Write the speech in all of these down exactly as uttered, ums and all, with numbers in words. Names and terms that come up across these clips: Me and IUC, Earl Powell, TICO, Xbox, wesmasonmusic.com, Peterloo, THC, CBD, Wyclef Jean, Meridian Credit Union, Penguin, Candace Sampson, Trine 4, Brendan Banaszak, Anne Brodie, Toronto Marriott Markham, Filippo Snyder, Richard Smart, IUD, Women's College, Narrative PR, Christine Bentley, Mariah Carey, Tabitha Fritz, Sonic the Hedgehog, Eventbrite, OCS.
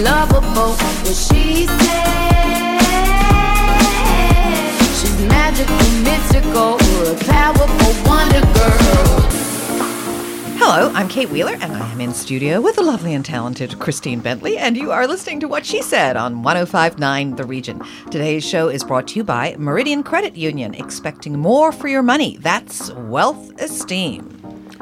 unlovable. What she said. She's magical, mystical, a powerful wonder girl. Hello, I'm Kate Wheeler, and I am in studio with the lovely and talented Christine Bentley, and you are listening to What She Said on one oh five point nine The Region. Today's show is brought to you by Meridian Credit Union, expecting more for your money. That's wealth esteem.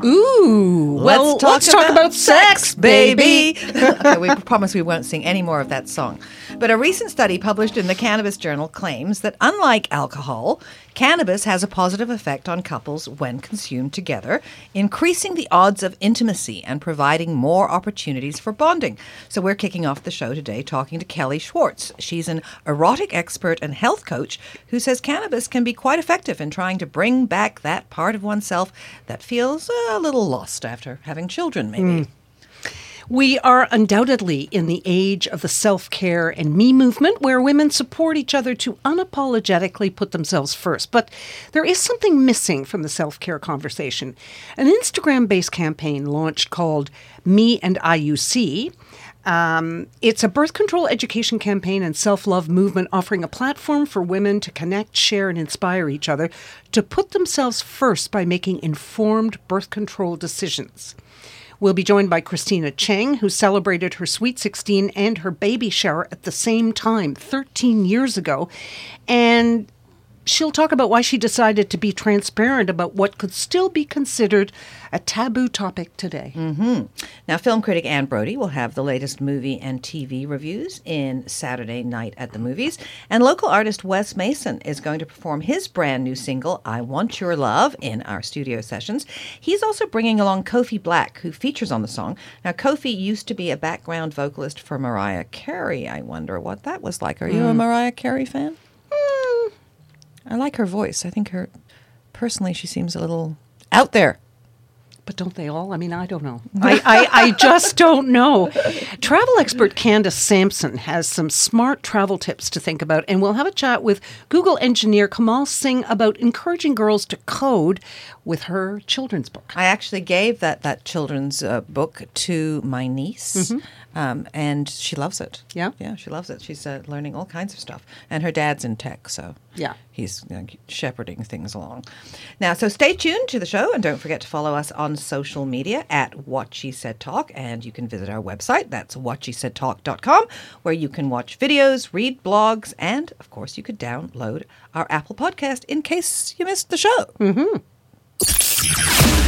Ooh, well, let's talk, let's about, talk about sex, baby. Okay, we promise we won't sing any more of that song. But a recent study published in the Cannabis Journal claims that unlike alcohol, cannabis has a positive effect on couples when consumed together, increasing the odds of intimacy and providing more opportunities for bonding. So we're kicking off the show today talking to Kelly Swartz. She's an erotic expert and health coach who says cannabis can be quite effective in trying to bring back that part of oneself that feels uh, a little lost after having children, maybe. Mm. We are undoubtedly in the age of the self-care and me movement, where women support each other to unapologetically put themselves first. But there is something missing from the self-care conversation. An Instagram-based campaign launched called Me and I U C. Um, it's a birth control education campaign and self-love movement offering a platform for women to connect, share, and inspire each other to put themselves first by making informed birth control decisions. We'll be joined by Christina Cheng, who celebrated her sweet sixteen and her baby shower at the same time thirteen years ago. And she'll talk about why she decided to be transparent about what could still be considered a taboo topic today. Mm-hmm. Now, film critic Anne Brodie will have the latest movie and T V reviews in Saturday Night at the Movies. And local artist Wes Mason is going to perform his brand new single, I Want Your Love, in our studio sessions. He's also bringing along Kofi Black, who features on the song. Now, Kofi used to be a background vocalist for Mariah Carey. I wonder what that was like. Are you mm. a Mariah Carey fan? Mm. I like her voice. I think her, personally, she seems a little out there. But don't they all? I mean, I don't know. I, I, I just don't know. Travel expert Candace Sampson has some smart travel tips to think about, and we'll have a chat with Google engineer Kamal Singh about encouraging girls to code with her children's book. I actually gave that, that children's uh, book to my niece, mm-hmm. um, and she loves it. Yeah? Yeah, she loves it. She's uh, learning all kinds of stuff. And her dad's in tech, so... Yeah. He's you know, shepherding things along. Now, so stay tuned to the show and don't forget to follow us on social media at What She Said Talk. And you can visit our website, that's what she said talk dot com, where you can watch videos, read blogs, and, of course, you could download our Apple podcast in case you missed the show. Mm-hmm.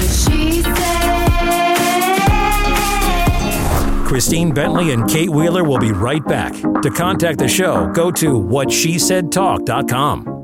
She said. Christine Bentley and Kate Wheeler will be right back. To contact the show, go to what she said talk dot com.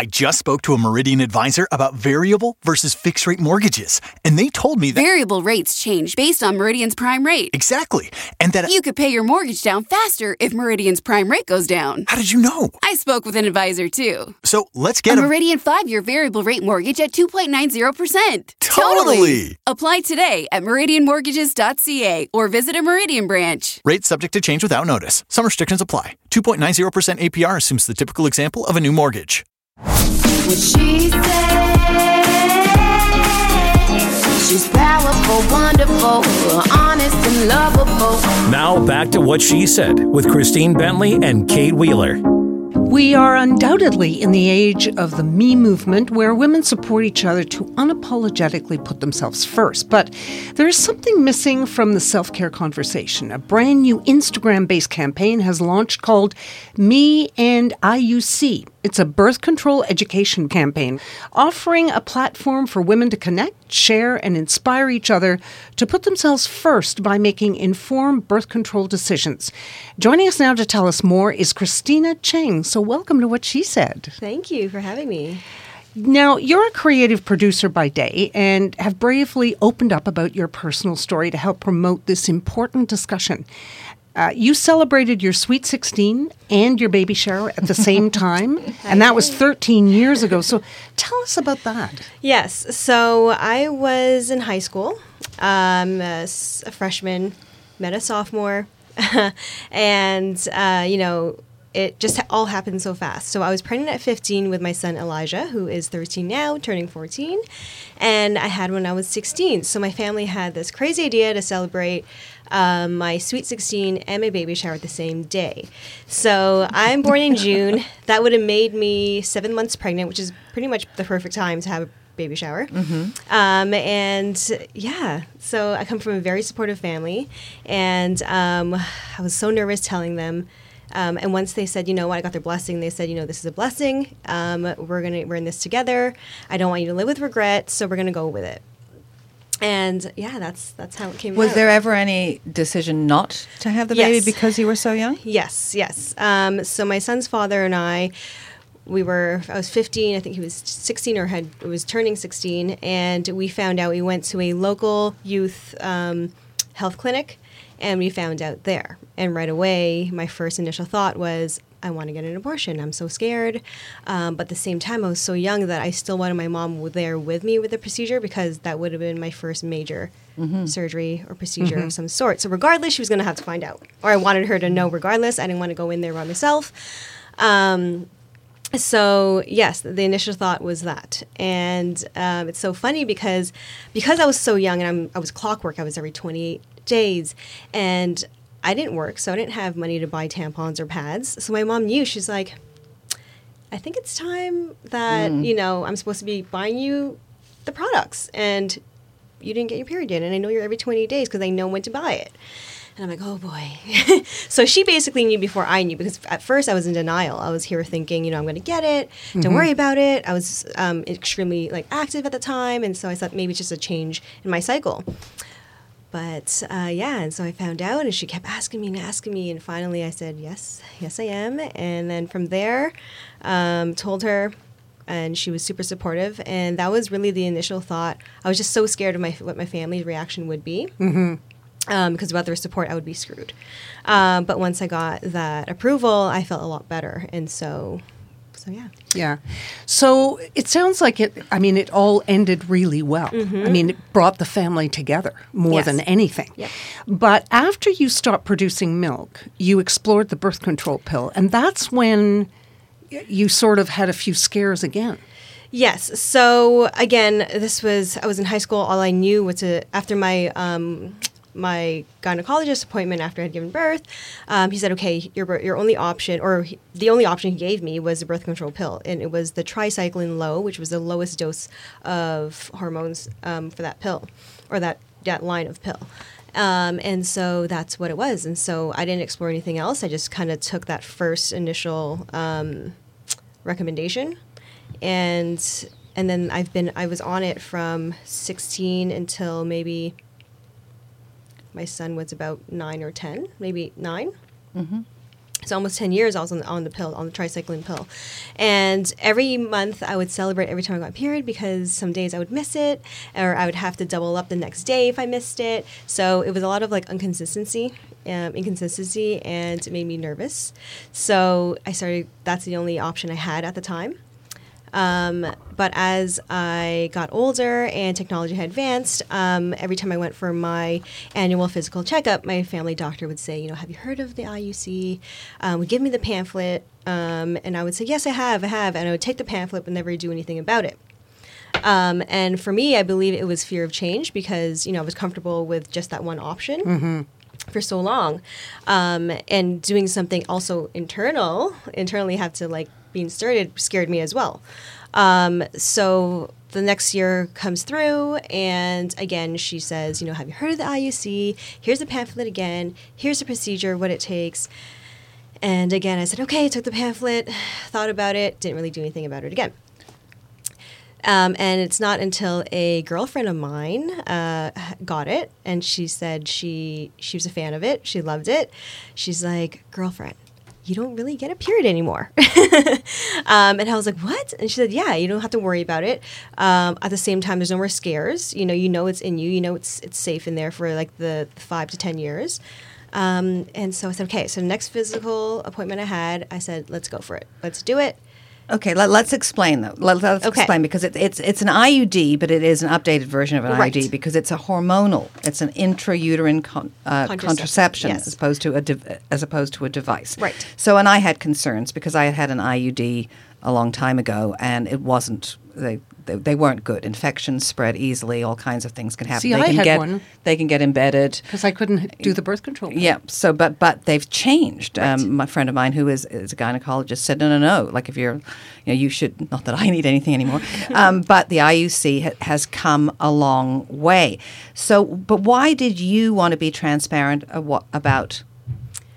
I just spoke to a Meridian advisor about variable versus fixed rate mortgages, and they told me that... Variable rates change based on Meridian's prime rate. Exactly. And that... You could pay your mortgage down faster if Meridian's prime rate goes down. How did you know? I spoke with an advisor, too. So let's get a... a Meridian five-year variable rate mortgage at two point nine zero percent. Totally. totally! Apply today at meridian mortgages dot c a or visit a Meridian branch. Rates subject to change without notice. Some restrictions apply. two point nine zero percent A P R assumes the typical example of a new mortgage. What she said. She's powerful, wonderful, honest and lovable. Now back to What She Said with Christine Bentley and Kate Wheeler. We are undoubtedly in the age of the me movement, where women support each other to unapologetically put themselves first. But there is something missing from the self-care conversation. A brand new Instagram-based campaign has launched called Me and I U C. It's a birth control education campaign offering a platform for women to connect, share, and inspire each other to put themselves first by making informed birth control decisions. Joining us now to tell us more is Christina Cheng. So welcome to What She Said. Thank you for having me. Now, you're a creative producer by day and have bravely opened up about your personal story to help promote this important discussion. Uh, you celebrated your sweet sixteen and your baby shower at the same time, and that was thirteen years ago. So tell us about that. Yes. So I was in high school, um, a, a freshman, met a sophomore, and, uh, you know, it just all happened so fast. So I was pregnant at fifteen with my son Elijah, who is thirteen now, turning fourteen. And I had one when I was sixteen. So my family had this crazy idea to celebrate um, my sweet sixteen and my baby shower the same day. So I'm born in June. That would have made me seven months pregnant, which is pretty much the perfect time to have a baby shower. Mm-hmm. Um, and yeah, so I come from a very supportive family. And um, I was so nervous telling them. Um, and once they said, you know what, I got their blessing, they said, you know, this is a blessing. Um, we're gonna we're in this together. I don't want you to live with regret, so we're gonna go with it. And yeah, that's that's how it came about. Was there ever any decision not to have the yes. baby because you were so young? Yes, yes. Um, so my son's father and I, we were I was fifteen, I think he was sixteen or had was turning sixteen, and we found out we went to a local youth um, health clinic. And we found out there. And right away, my first initial thought was, I want to get an abortion. I'm so scared. Um, but at the same time, I was so young that I still wanted my mom there with me with the procedure because that would have been my first major mm-hmm. surgery or procedure mm-hmm. of some sort. So regardless, she was going to have to find out. Or I wanted her to know regardless. I didn't want to go in there by myself. Um, so, yes, the initial thought was that. And um, it's so funny because because I was so young and I'm, I was clockwork. I was every twenty-eight days, and I didn't work, so I didn't have money to buy tampons or pads. So my mom knew. She's like, I think it's time that mm. you know I'm supposed to be buying you the products, and you didn't get your period yet, and I know you're every twenty days because I know when to buy it. And I'm like, oh boy. So she basically knew before I knew, because at first I was in denial. I was here thinking, you know, I'm going to get it. Don't mm-hmm. worry about it. I was um, extremely like active at the time, and so I thought maybe it's just a change in my cycle. But, uh, yeah, and so I found out, and she kept asking me and asking me, and finally I said, yes, yes I am. And then from there, um, told her, and she was super supportive, and that was really the initial thought. I was just so scared of my what my family's reaction would be, because mm-hmm. um, without their support, I would be screwed. Um, but once I got that approval, I felt a lot better, and so... So, yeah. Yeah. So it sounds like it, I mean, it all ended really well. Mm-hmm. I mean, it brought the family together more yes. than anything. Yep. But after you stopped producing milk, you explored the birth control pill. And that's when you sort of had a few scares again. Yes. So, again, this was, I was in high school. All I knew was to, after my, um, my gynecologist appointment after I had given birth, um, he said, okay, your your only option, or he, the only option he gave me was the birth control pill. And it was the Tri-Cyclen Lo, which was the lowest dose of hormones um, for that pill, or that, that line of pill. Um, and so that's what it was. And so I didn't explore anything else. I just kind of took that first initial um, recommendation. And and then I've been, I was on it from sixteen until maybe... My son was about nine or ten, maybe nine. Mm-hmm. So almost ten years I was on the, on the pill, on the Tri-Cyclen pill. And every month I would celebrate every time I got period because some days I would miss it or I would have to double up the next day if I missed it. So it was a lot of like inconsistency, um, inconsistency, and it made me nervous. So I started, that's the only option I had at the time. Um, but as I got older and technology had advanced, um, every time I went for my annual physical checkup, my family doctor would say, you know, have you heard of the I U C? Um, would give me the pamphlet. Um, and I would say, yes, I have, I have. And I would take the pamphlet but never do anything about it. Um, and for me, I believe it was fear of change because, you know, I was comfortable with just that one option. Mm-hmm. For so long, um, and doing something also internal, internally have to like being started scared me as well. Um, so the next year comes through, and again she says, you know, have you heard of the I U C? Here's the pamphlet again. Here's the procedure, what it takes. And again, I said, okay. I took the pamphlet, thought about it, didn't really do anything about it again. Um, and it's not until a girlfriend of mine uh, got it, and she said she she was a fan of it. She loved it. She's like, girlfriend, you don't really get a period anymore. um, and I was like, what? And she said, yeah, you don't have to worry about it. Um, at the same time, there's no more scares. You know, you know it's in you. You know it's it's safe in there for like the, the five to ten years. Um, and so I said, okay. So the next physical appointment I had, I said, let's go for it. Let's do it. Okay, let, let's explain though. Let, let's okay. explain because it, it's it's an I U D, but it is an updated version of an right. I U D because it's a hormonal. It's an intrauterine con, uh, contraception, contraception yes. as opposed to a de- as opposed to a device. Right. So, and I had concerns because I had had an I U D a long time ago, and it wasn't they they, they weren't good. Infections spread easily. All kinds of things can happen. See, they I can had get, one. They can get embedded because I couldn't do the birth control. Yeah. So, but but they've changed. Right. Um, my friend of mine who is, is a gynecologist said, no, no, no. Like if you're You know, you should, not that I need anything anymore, um, but the I U C ha- has come a long way. So, but why did you want to be transparent about about,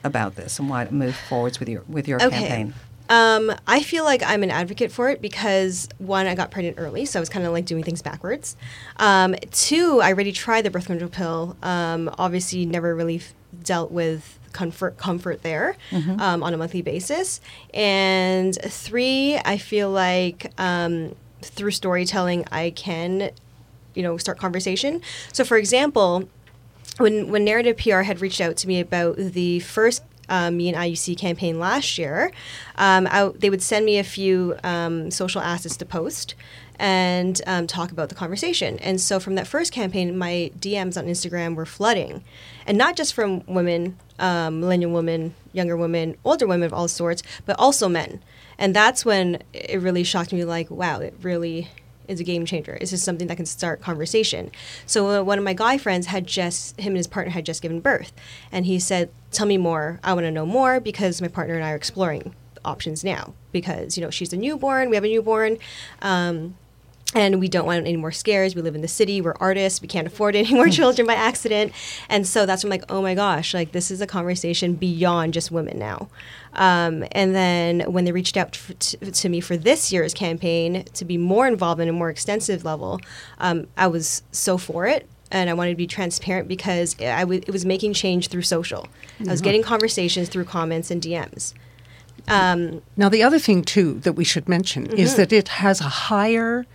about this and why move forwards with your with your okay. campaign? Um, I feel like I'm an advocate for it because, one, I got pregnant early, so I was kind of like doing things backwards. Um, two, I already tried the birth control pill. Um, obviously, never really f- dealt with comfort comfort there mm-hmm. um, on a monthly basis. And three, I feel like um, through storytelling, I can, you know, start conversation. So, for example, when when Narrative P R had reached out to me about the first Um, Me and I U C campaign last year, um, I, they would send me a few um, social assets to post and um, talk about the conversation. And so from that first campaign, my D Ms on Instagram were flooding. And not just from women, um, millennial women, younger women, older women of all sorts, but also men. And that's when it really shocked me, like, wow, it really is a game changer. It's just something that can start conversation. So uh, one of my guy friends had just, him and his partner had just given birth. And he said, tell me more. I want to know more because my partner and I are exploring options now because, you know, she's a newborn. We have a newborn. Um, and we don't want any more scares. We live in the city. We're artists. We can't afford any more children by accident. And so that's when I'm like, oh, my gosh, like this is a conversation beyond just women now. Um, and then when they reached out to, to, to me for this year's campaign to be more involved in a more extensive level, um, I was so for it. And I wanted to be transparent because I w- it was making change through social. Mm-hmm. I was getting conversations through comments and D Ms. Um, now, the other thing, too, that we should mention mm-hmm. is that it has a higher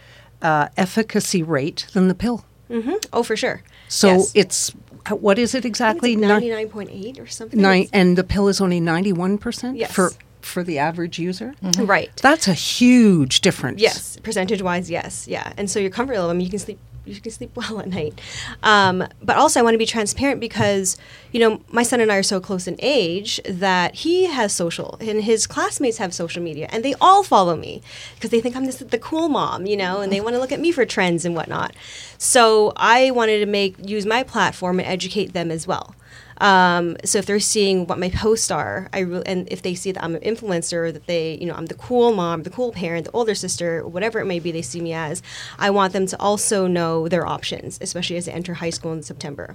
uh, efficacy rate than the pill. Mm-hmm. Oh, for sure. So yes. it's, what is it exactly? It's like ninety-nine point eight or something. Nine, and the pill is only ninety-one percent yes. for for the average user? Mm-hmm. Right. That's a huge difference. Yes, percentage-wise, yes, yeah. And so your comfort level, I mean, you can sleep. You can sleep well at night. Um, but also I want to be transparent because, you know, my son and I are so close in age that he has social and his classmates have social media and they all follow me because they think I'm this, the cool mom, you know, and they want to look at me for trends and whatnot. So I wanted to make use my platform and educate them as well. Um, so if they're seeing what my posts are, I re- and if they see that I'm an influencer, that they, you know, I'm the cool mom, the cool parent, the older sister, whatever it may be they see me as, I want them to also know their options, especially as they enter high school in September.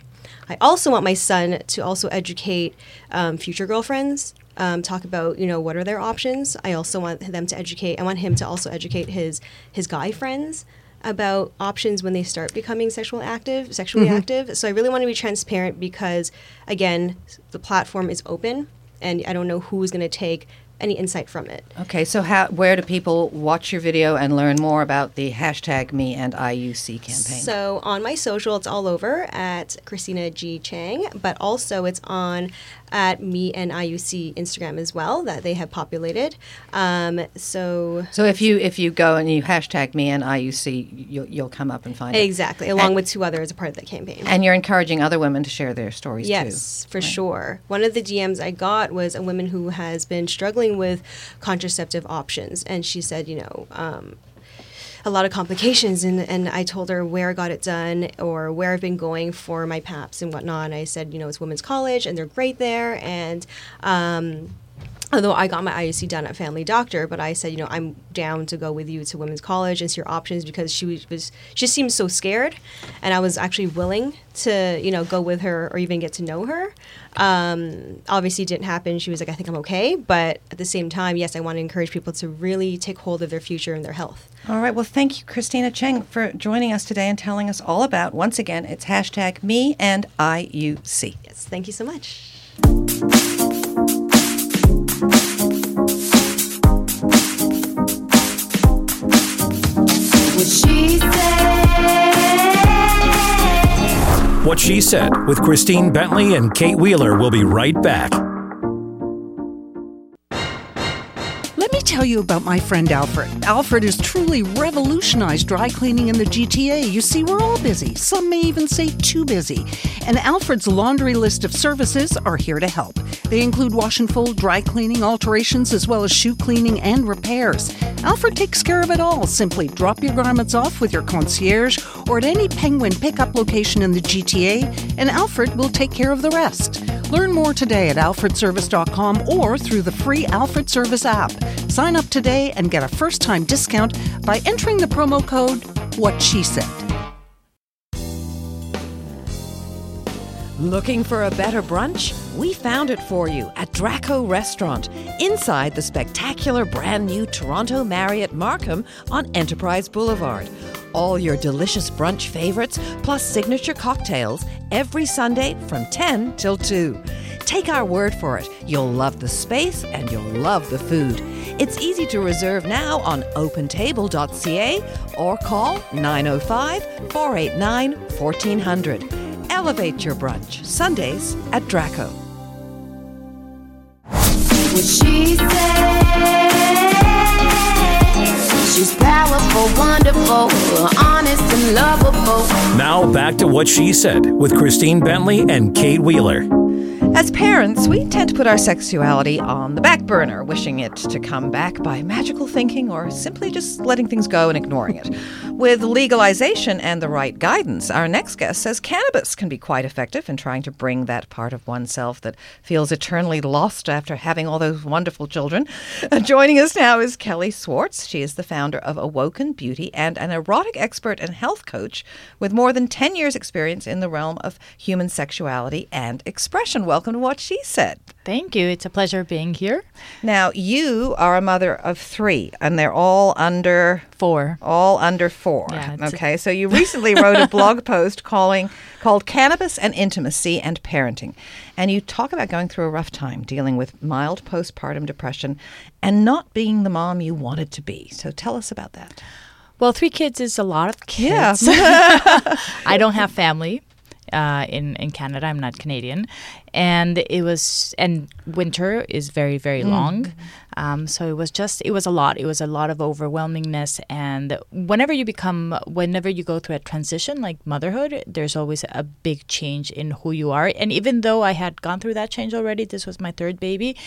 I also want my son to also educate um, future girlfriends, um, talk about, you know, what are their options. I also want them to educate, I want him to also educate his, his guy friends about options when they start becoming sexual active, sexually mm-hmm. active. So I really want to be transparent because, again, the platform is open, and I don't know who's going to take any insight from it. Okay, so how, where do people watch your video and learn more about the hashtag Me and I U C campaign? So on my social, it's all over at Christina G. Cheng, but also it's on at Me and I U C Instagram as well that they have populated. Um, so so if you if you go and you hashtag Me and I U C, you'll, you'll come up and find exactly, it. Exactly, along and, with two others a part of that campaign. And you're encouraging other women to share their stories yes, too. Yes, for right. sure. One of the D Ms I got was a woman who has been struggling with contraceptive options. And she said, you know, um, a lot of complications. And, and I told her where I got it done or where I've been going for my P A Ps and whatnot. And I said, you know, it's Women's College and they're great there. And um, although I got my I U C done at Family Doctor, but I said, you know, I'm down to go with you to Women's College and see your options because she was, was she just seemed so scared. And I was actually willing to, you know, go with her or even get to know her. Um, obviously it didn't happen. She was like, I think I'm okay. But at the same time, yes, I want to encourage people to really take hold of their future and their health. All right. Well, thank you, Christina Cheng, for joining us today and telling us all about, once again, it's hashtag Me and I U C. Yes. Thank you so much. What she said. What She Said with Christine Bentley and Kate Wheeler will be right back. tell you about my friend Alfred. Alfred has truly revolutionized dry cleaning in the G T A. You see, we're all busy. Some may even say too busy. And Alfred's laundry list of services are here to help. They include wash and fold, dry cleaning, alterations, as well as shoe cleaning and repairs. Alfred takes care of it all. Simply drop your garments off with your concierge or at any Penguin pickup location in the G T A, and Alfred will take care of the rest. Learn more today at Alfred Service dot com or through the free Alfred Service app. Sign up today and get a first-time discount by entering the promo code What She Said. Looking for a better brunch? We found it for you at Draco Restaurant, inside the spectacular brand-new Toronto Marriott Markham on Enterprise Boulevard. All your delicious brunch favorites, plus signature cocktails, every Sunday from ten till two. Take our word for it. You'll love the space and you'll love the food. It's easy to reserve now on open table dot c a or call nine oh five, four eight nine, fourteen hundred. Elevate your brunch, Sundays at Draco. What she said. She's powerful, wonderful, honest and lovable. Now back to What She Said with Christine Bentley and Kate Wheeler. As parents, we tend to put our sexuality on the back burner, wishing it to come back by magical thinking or simply just letting things go and ignoring it. With legalization and the right guidance, our next guest says cannabis can be quite effective in trying to bring that part of oneself that feels eternally lost after having all those wonderful children. Uh, joining us now is Kelly Swartz. She is the founder of Awoken Beauty and an erotic expert and health coach with more than ten years experience in the realm of human sexuality and expression. Welcome. Welcome to What She Said. Thank you. It's a pleasure being here. Now, you are a mother of three, and they're all under... Four. All under four. Yeah, okay, a- so you recently wrote a blog post calling called Cannabis and Intimacy and Parenting, and you talk about going through a rough time dealing with mild postpartum depression and not being the mom you wanted to be. So tell us about that. Well, three kids is a lot of kids. Yeah. I don't have family. Uh, in, in Canada. I'm not Canadian. And it was, and winter is very, very mm. long. Um, so it was just, it was a lot. It was a lot of overwhelmingness. And whenever you become, whenever you go through a transition like motherhood, there's always a big change in who you are. And even though I had gone through that change already, this was my third baby.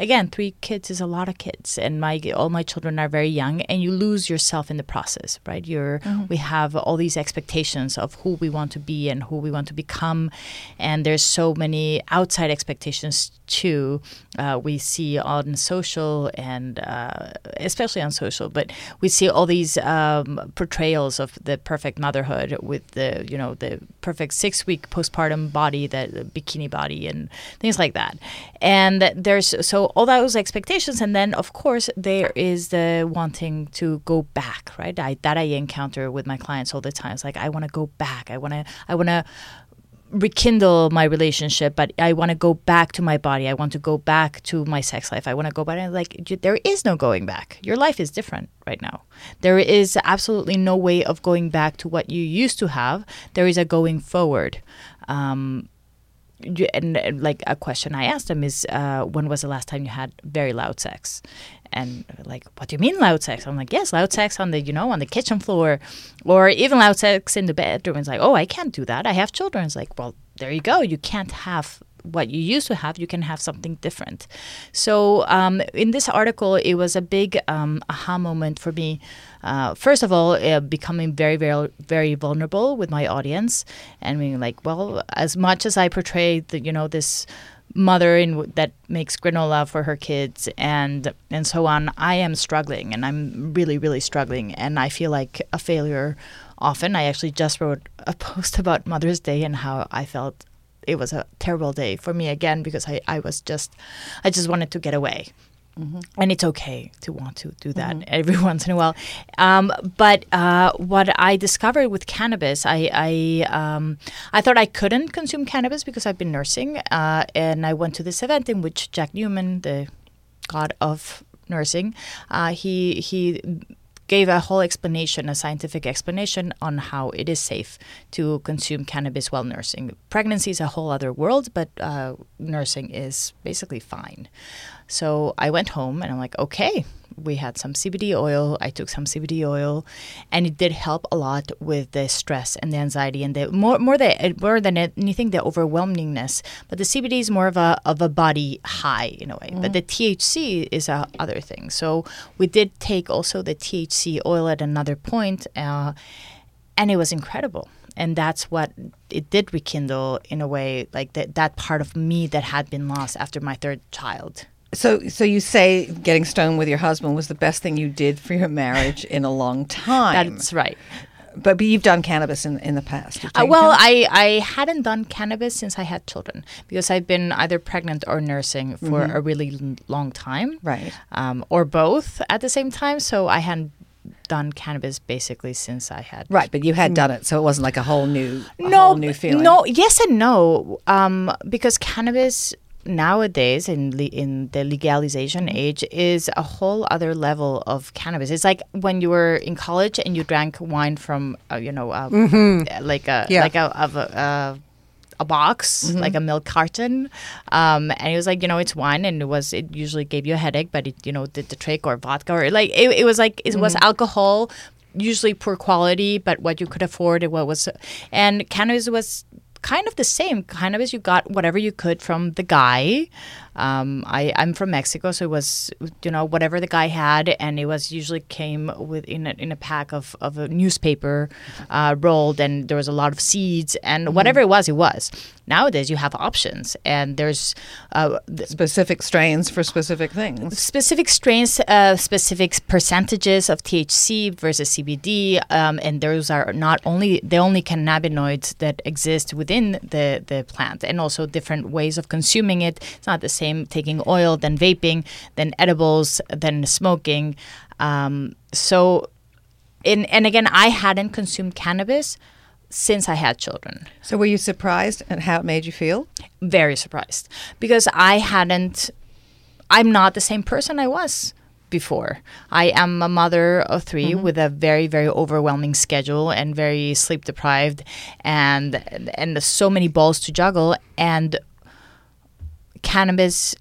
Again, three kids is a lot of kids, and my all my children are very young, and you lose yourself in the process, right? You're mm-hmm. we have all these expectations of who we want to be and who we want to become, and there's so many outside expectations too. Uh, we see on social and uh, especially on social, but we see all these um, portrayals of the perfect motherhood with the you know the perfect six-week postpartum body, that bikini body, and things like that, and there's so. all those expectations, and then of course there is the wanting to go back, right? I, that I encounter with my clients all the time. It's like I want to go back. I want to. I want to rekindle my relationship, but I want to go back to my body. I want to go back to my sex life. I want to go back. And like there is no going back. Your life is different right now. There is absolutely no way of going back to what you used to have. There is a going forward. Um, And like a question I asked them is, uh, when was the last time you had very loud sex? And like, what do you mean loud sex? I'm like, yes, loud sex on the, you know, on the kitchen floor, or even loud sex in the bedroom. It's like, oh, I can't do that. I have children. It's like, well, there you go. You can't have what you used to have. You can have something different. So um, in this article, it was a big um, aha moment for me. Uh, first of all, uh, becoming very, very, very vulnerable with my audience, and being like, well, as much as I portray the, you know, this mother in w- that makes granola for her kids and and so on, I am struggling, and I'm really, really struggling, and I feel like a failure often. I actually just wrote a post about Mother's Day and how I felt it was a terrible day for me again, because I, I was just, I just wanted to get away. Mm-hmm. And it's okay to want to do that mm-hmm. every once in a while. Um, but uh, what I discovered with cannabis, I I, um, I thought I couldn't consume cannabis because I've been nursing. Uh, and I went to this event in which Jack Newman, the god of nursing, uh, he he gave a whole explanation, a scientific explanation on how it is safe to consume cannabis while nursing. Pregnancy is a whole other world, but uh, nursing is basically fine. So I went home and I'm like, okay, we had some C B D oil. I took some C B D oil, and it did help a lot with the stress and the anxiety and the more more the more than anything the overwhelmingness. But the C B D is more of a of a body high in a way. Mm. But the T H C is a other thing. So we did take also the T H C oil at another point, uh, and it was incredible. And that's what it did rekindle in a way, like that that part of me that had been lost after my third child. So so you say getting stoned with your husband was the best thing you did for your marriage in a long time. That's right. But, but you've done cannabis in, in the past. Uh, well, I, I hadn't done cannabis since I had children because I've been either pregnant or nursing for mm-hmm. a really l- long time. Right. Um, or both at the same time. So I hadn't done cannabis basically since I had. Right, but you had done it, so it wasn't like a whole new, a no, whole new feeling. No, yes and no, um, because cannabis nowadays in le- in the legalization age is a whole other level of cannabis. It's like when you were in college and you drank wine from uh, you know uh, mm-hmm. like a yeah. like a of a. Uh, a box, mm-hmm. like a milk carton. Um, and it was like, you know, it's wine and it was, it usually gave you a headache, but it, you know, did the trick, or vodka, or like, it, it was like, it mm-hmm. was alcohol, usually poor quality, but what you could afford and what was, and cannabis was kind of the same. Cannabis, you got whatever you could from the guy. Um, I, I'm from Mexico, so it was, you know, whatever the guy had, and it was usually came with in a, in a pack of, of a newspaper uh, rolled, and there was a lot of seeds, and mm-hmm. whatever it was, it was. Nowadays, you have options, and there's uh, th- specific strains for specific things. Specific strains, uh, specific percentages of T H C versus C B D, um, and those are not only the only cannabinoids that exist within the, the plant, and also different ways of consuming it. It's not the same. Taking oil, then vaping, then edibles, then smoking. Um, so, in, and again, I hadn't consumed cannabis since I had children. So were you surprised at how it made you feel? Very surprised. Because I hadn't, I'm not the same person I was before. I am a mother of three mm-hmm. with a very, very overwhelming schedule and very sleep deprived and, and so many balls to juggle. And cannabis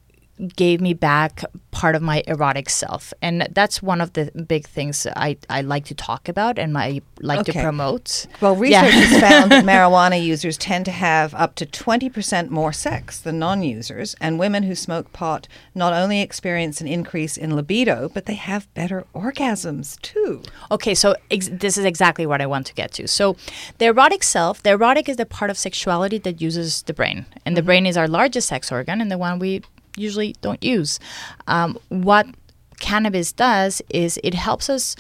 gave me back part of my erotic self. And that's one of the big things I, I like to talk about and I like okay. to promote. Well, research yeah. has found that marijuana users tend to have up to twenty percent more sex than non-users. And women who smoke pot not only experience an increase in libido, but they have better orgasms too. Okay, so ex- this is exactly what I want to get to. So the erotic self, the erotic is the part of sexuality that uses the brain. And mm-hmm. the brain is our largest sex organ and the one we usually don't use. Um, what cannabis does is it helps us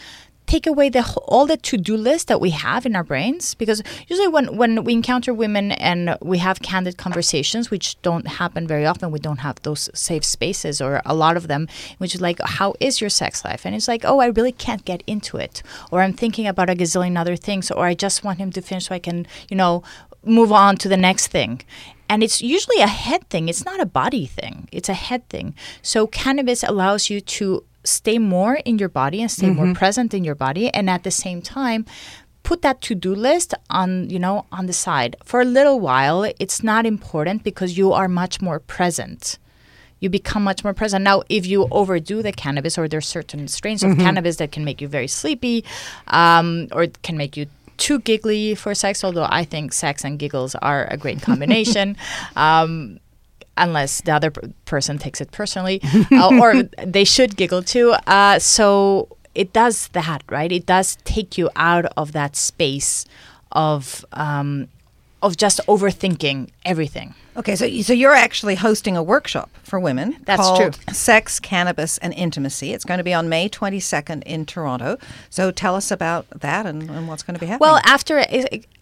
take away the all the to-do list that we have in our brains, because usually when, when we encounter women and we have candid conversations, which don't happen very often, we don't have those safe spaces, or a lot of them, which is like, how is your sex life? And it's like, oh, I really can't get into it, or I'm thinking about a gazillion other things, or I just want him to finish so I can, you know, move on to the next thing. And it's usually a head thing. It's not a body thing. It's a head thing. So cannabis allows you to stay more in your body and stay mm-hmm. more present in your body. And at the same time, put that to-do list on, you know, on the side. For a little while, it's not important because you are much more present. You become much more present. Now, if you overdo the cannabis, or there's certain strains mm-hmm. of cannabis that can make you very sleepy, um, or it can make you too giggly for sex, although I think sex and giggles are a great combination, um, unless the other p- person takes it personally, uh, or they should giggle too. Uh, so it does that, right? It does take you out of that space of um, of just overthinking everything. Okay, so so you're actually hosting a workshop for women. That's called true. Sex, Cannabis, and Intimacy. It's going to be on May twenty-second in Toronto. So tell us about that and, and what's going to be happening. Well, after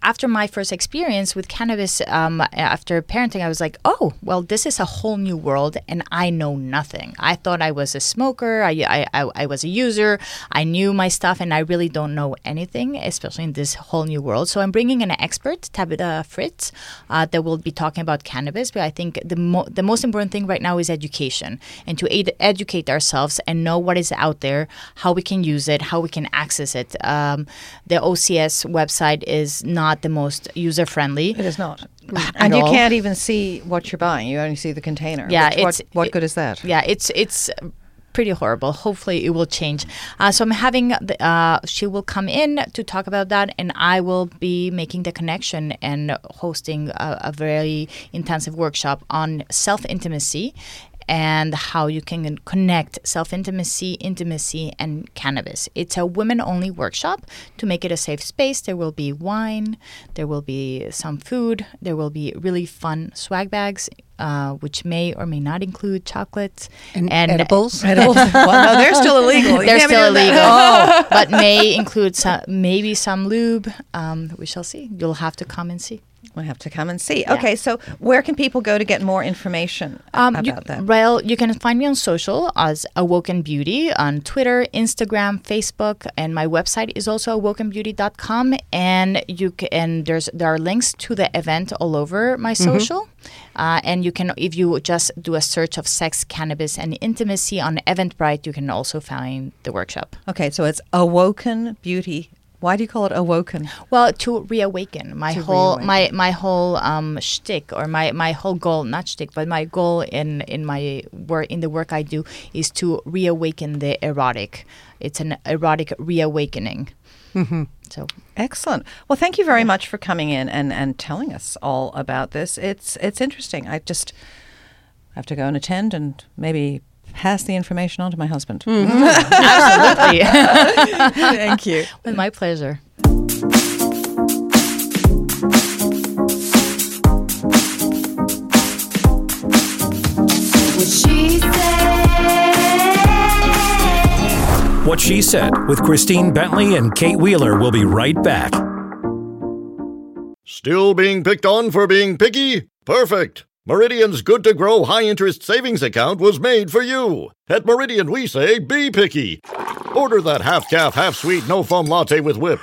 after my first experience with cannabis, um, after parenting, I was like, oh, well, this is a whole new world, and I know nothing. I thought I was a smoker. I I, I was a user. I knew my stuff, and I really don't know anything, especially in this whole new world. So I'm bringing an expert, Tabitha Fritz, uh, that will be talking about cannabis. But I think the mo- the most important thing right now is education, and to aid- educate ourselves and know what is out there, how we can use it, how we can access it. Um, the O C S website is not the most user-friendly. It is not. And you all. Can't even see what you're buying. You only see the container. Yeah, which, it's, what, what it, good is that? Yeah, it's it's pretty horrible. Hopefully it will change. Uh, so I'm having, the, uh, she will come in to talk about that, and I will be making the connection and hosting a, a very intensive workshop on self-intimacy and how you can connect self-intimacy, intimacy, and cannabis. It's a women-only workshop to make it a safe space. There will be wine, there will be some food, there will be really fun swag bags, uh, which may or may not include chocolates. And, and edibles? edibles. Well, no, they're still illegal. They're still illegal. Oh. But may include some, maybe some lube. Um, we shall see. You'll have to come and see. We'll have to come and see. Okay, yeah. So where can people go to get more information um, about you, that? Well, you can find me on social as Awoken Beauty on Twitter, Instagram, Facebook, and my website is also awoken beauty dot com. And you can, and there's there are links to the event all over my social. Mm-hmm. Uh, and you can, if you just do a search of sex, cannabis, and intimacy on Eventbrite, you can also find the workshop. Okay, so it's Awoken Beauty. Why do you call it Awoken? Well, to reawaken. My to whole reawaken. my my whole um, shtick or my, my whole goal, not shtick, but my goal in, in my work in the work I do is to reawaken the erotic. It's an erotic reawakening. Mm-hmm. So excellent. Well, thank you very yeah. much for coming in and, and telling us all about this. It's it's interesting. I just have to go and attend and maybe pass the information on to my husband. Mm-hmm. Absolutely. Thank you. With my pleasure. What She Said. What She Said with Christine Bentley and Kate Wheeler will be right back. Still being picked on for being picky? Perfect. Meridian's good-to-grow high-interest savings account was made for you. At Meridian, we say, be picky. Order that half-calf, half-sweet, no-foam latte with whip.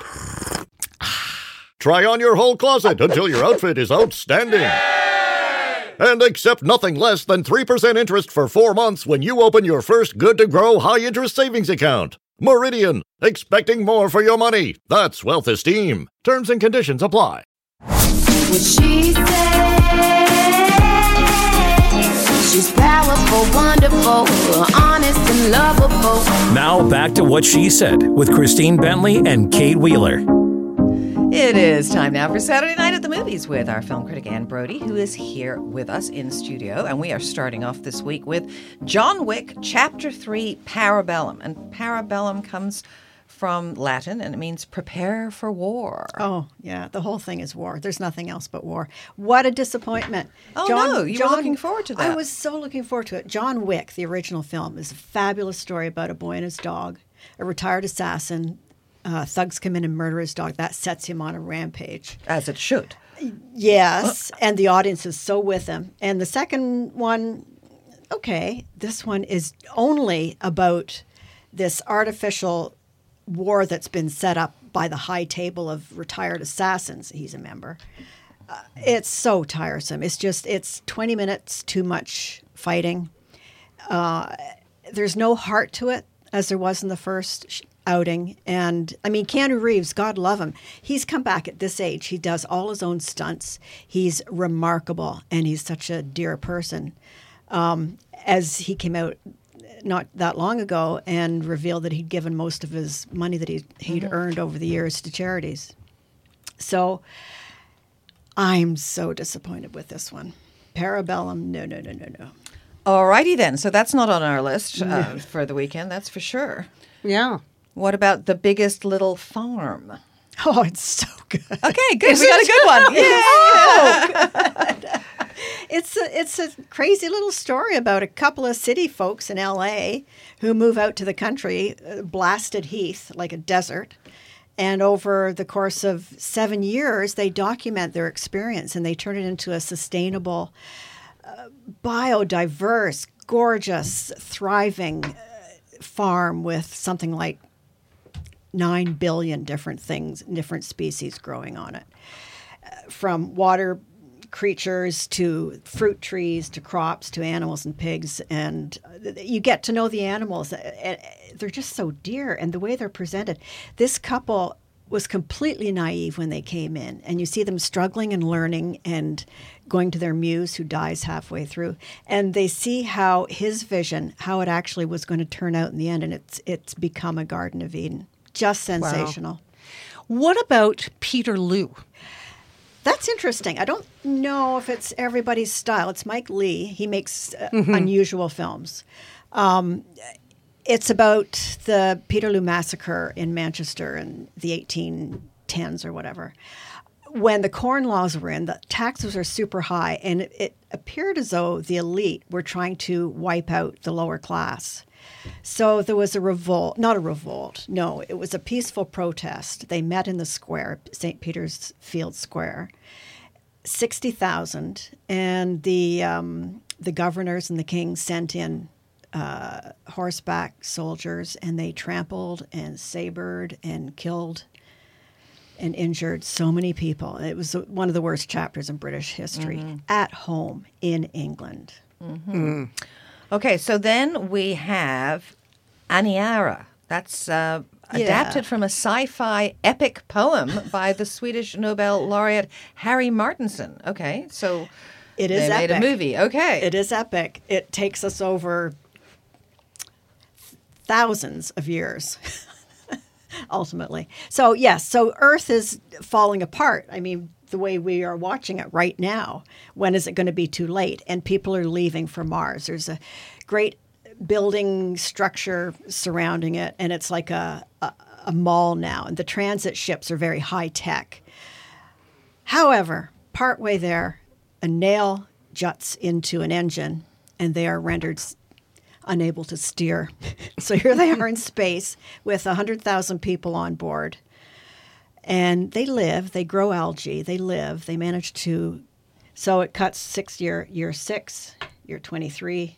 Try on your whole closet until your outfit is outstanding. Yay! And accept nothing less than three percent interest for four months when you open your first good-to-grow high-interest savings account. Meridian, expecting more for your money. That's wealth esteem. Terms and conditions apply. What she said. She's powerful, wonderful, honest and lovable. Now back to What She Said with Christine Bentley and Kate Wheeler. It is time now for Saturday Night at the Movies with our film critic Anne Brodie, who is here with us in studio. And we are starting off this week with John Wick, Chapter three, Parabellum. And Parabellum comes from Latin, and it means prepare for war. Oh, yeah. The whole thing is war. There's nothing else but war. What a disappointment. Oh, John, no. You John, were looking forward to that. I was so looking forward to it. John Wick, the original film, is a fabulous story about a boy and his dog, a retired assassin. Uh, thugs come in and murder his dog. That sets him on a rampage. As it should. Yes. Uh. And the audience is so with him. And the second one, okay, this one is only about this artificial war that's been set up by the high table of retired assassins. He's a member. Uh, it's so tiresome. It's just, it's twenty minutes too much fighting. Uh, there's no heart to it as there was in the first sh- outing. And I mean, Keanu Reeves, God love him. He's come back at this age. He does all his own stunts. He's remarkable. And he's such a dear person. Um, as he came out not that long ago and revealed that he'd given most of his money that he'd, he'd mm-hmm. earned over the years to charities. So I'm so disappointed with this one. Parabellum, no, no, no, no, no. All righty then. So that's not on our list uh, for the weekend, that's for sure. Yeah. What about The Biggest Little Farm? Oh, it's so good. Okay, good. We got a good one. Yay! Oh, God. It's a, it's a crazy little story about a couple of city folks in L A who move out to the country, blasted heath like a desert. And over the course of seven years, they document their experience and they turn it into a sustainable, uh, biodiverse, gorgeous, thriving uh, farm with something like nine billion different things, different species growing on it, uh, from water creatures to fruit trees to crops to animals and pigs, and you get to know the animals. They're just so dear, and the way they're presented. This couple was completely naive when they came in. And you see them struggling and learning and going to their muse who dies halfway through. And they see how his vision, how it actually was going to turn out in the end. And it's it's become a Garden of Eden. Just sensational. Wow. What about Peter Liu? That's interesting. I don't know if it's everybody's style. It's Mike Lee. He makes uh, mm-hmm. unusual films. Um, it's about the Peterloo Massacre in Manchester in the eighteen tens or whatever. When the Corn Laws were in, the taxes were super high, and it, it appeared as though the elite were trying to wipe out the lower class. So there was a revolt, not a revolt, no, it was a peaceful protest. They met in the square, Saint Peter's Field Square, sixty thousand, and the um, the governors and the king sent in uh, horseback soldiers, and they trampled and sabered and killed and injured so many people. It was one of the worst chapters in British history, mm-hmm. at home in England. Mm-hmm. Mm. Okay, so then we have Aniara. That's uh, adapted yeah. from a sci-fi epic poem by the Swedish Nobel laureate Harry Martinson. Okay, so it is they epic. Made a movie. Okay. It is epic. It takes us over thousands of years, ultimately. So, yes, so Earth is falling apart. I mean, the way we are watching it right now. When is it going to be too late? And people are leaving for Mars. There's a great building structure surrounding it, and it's like a, a, a mall now. And the transit ships are very high-tech. However, partway there, a nail juts into an engine, and they are rendered unable to steer. So here they are in space with one hundred thousand people on board. And they live, they grow algae, they live, they manage to, so it cuts six year, year six, year twenty-three,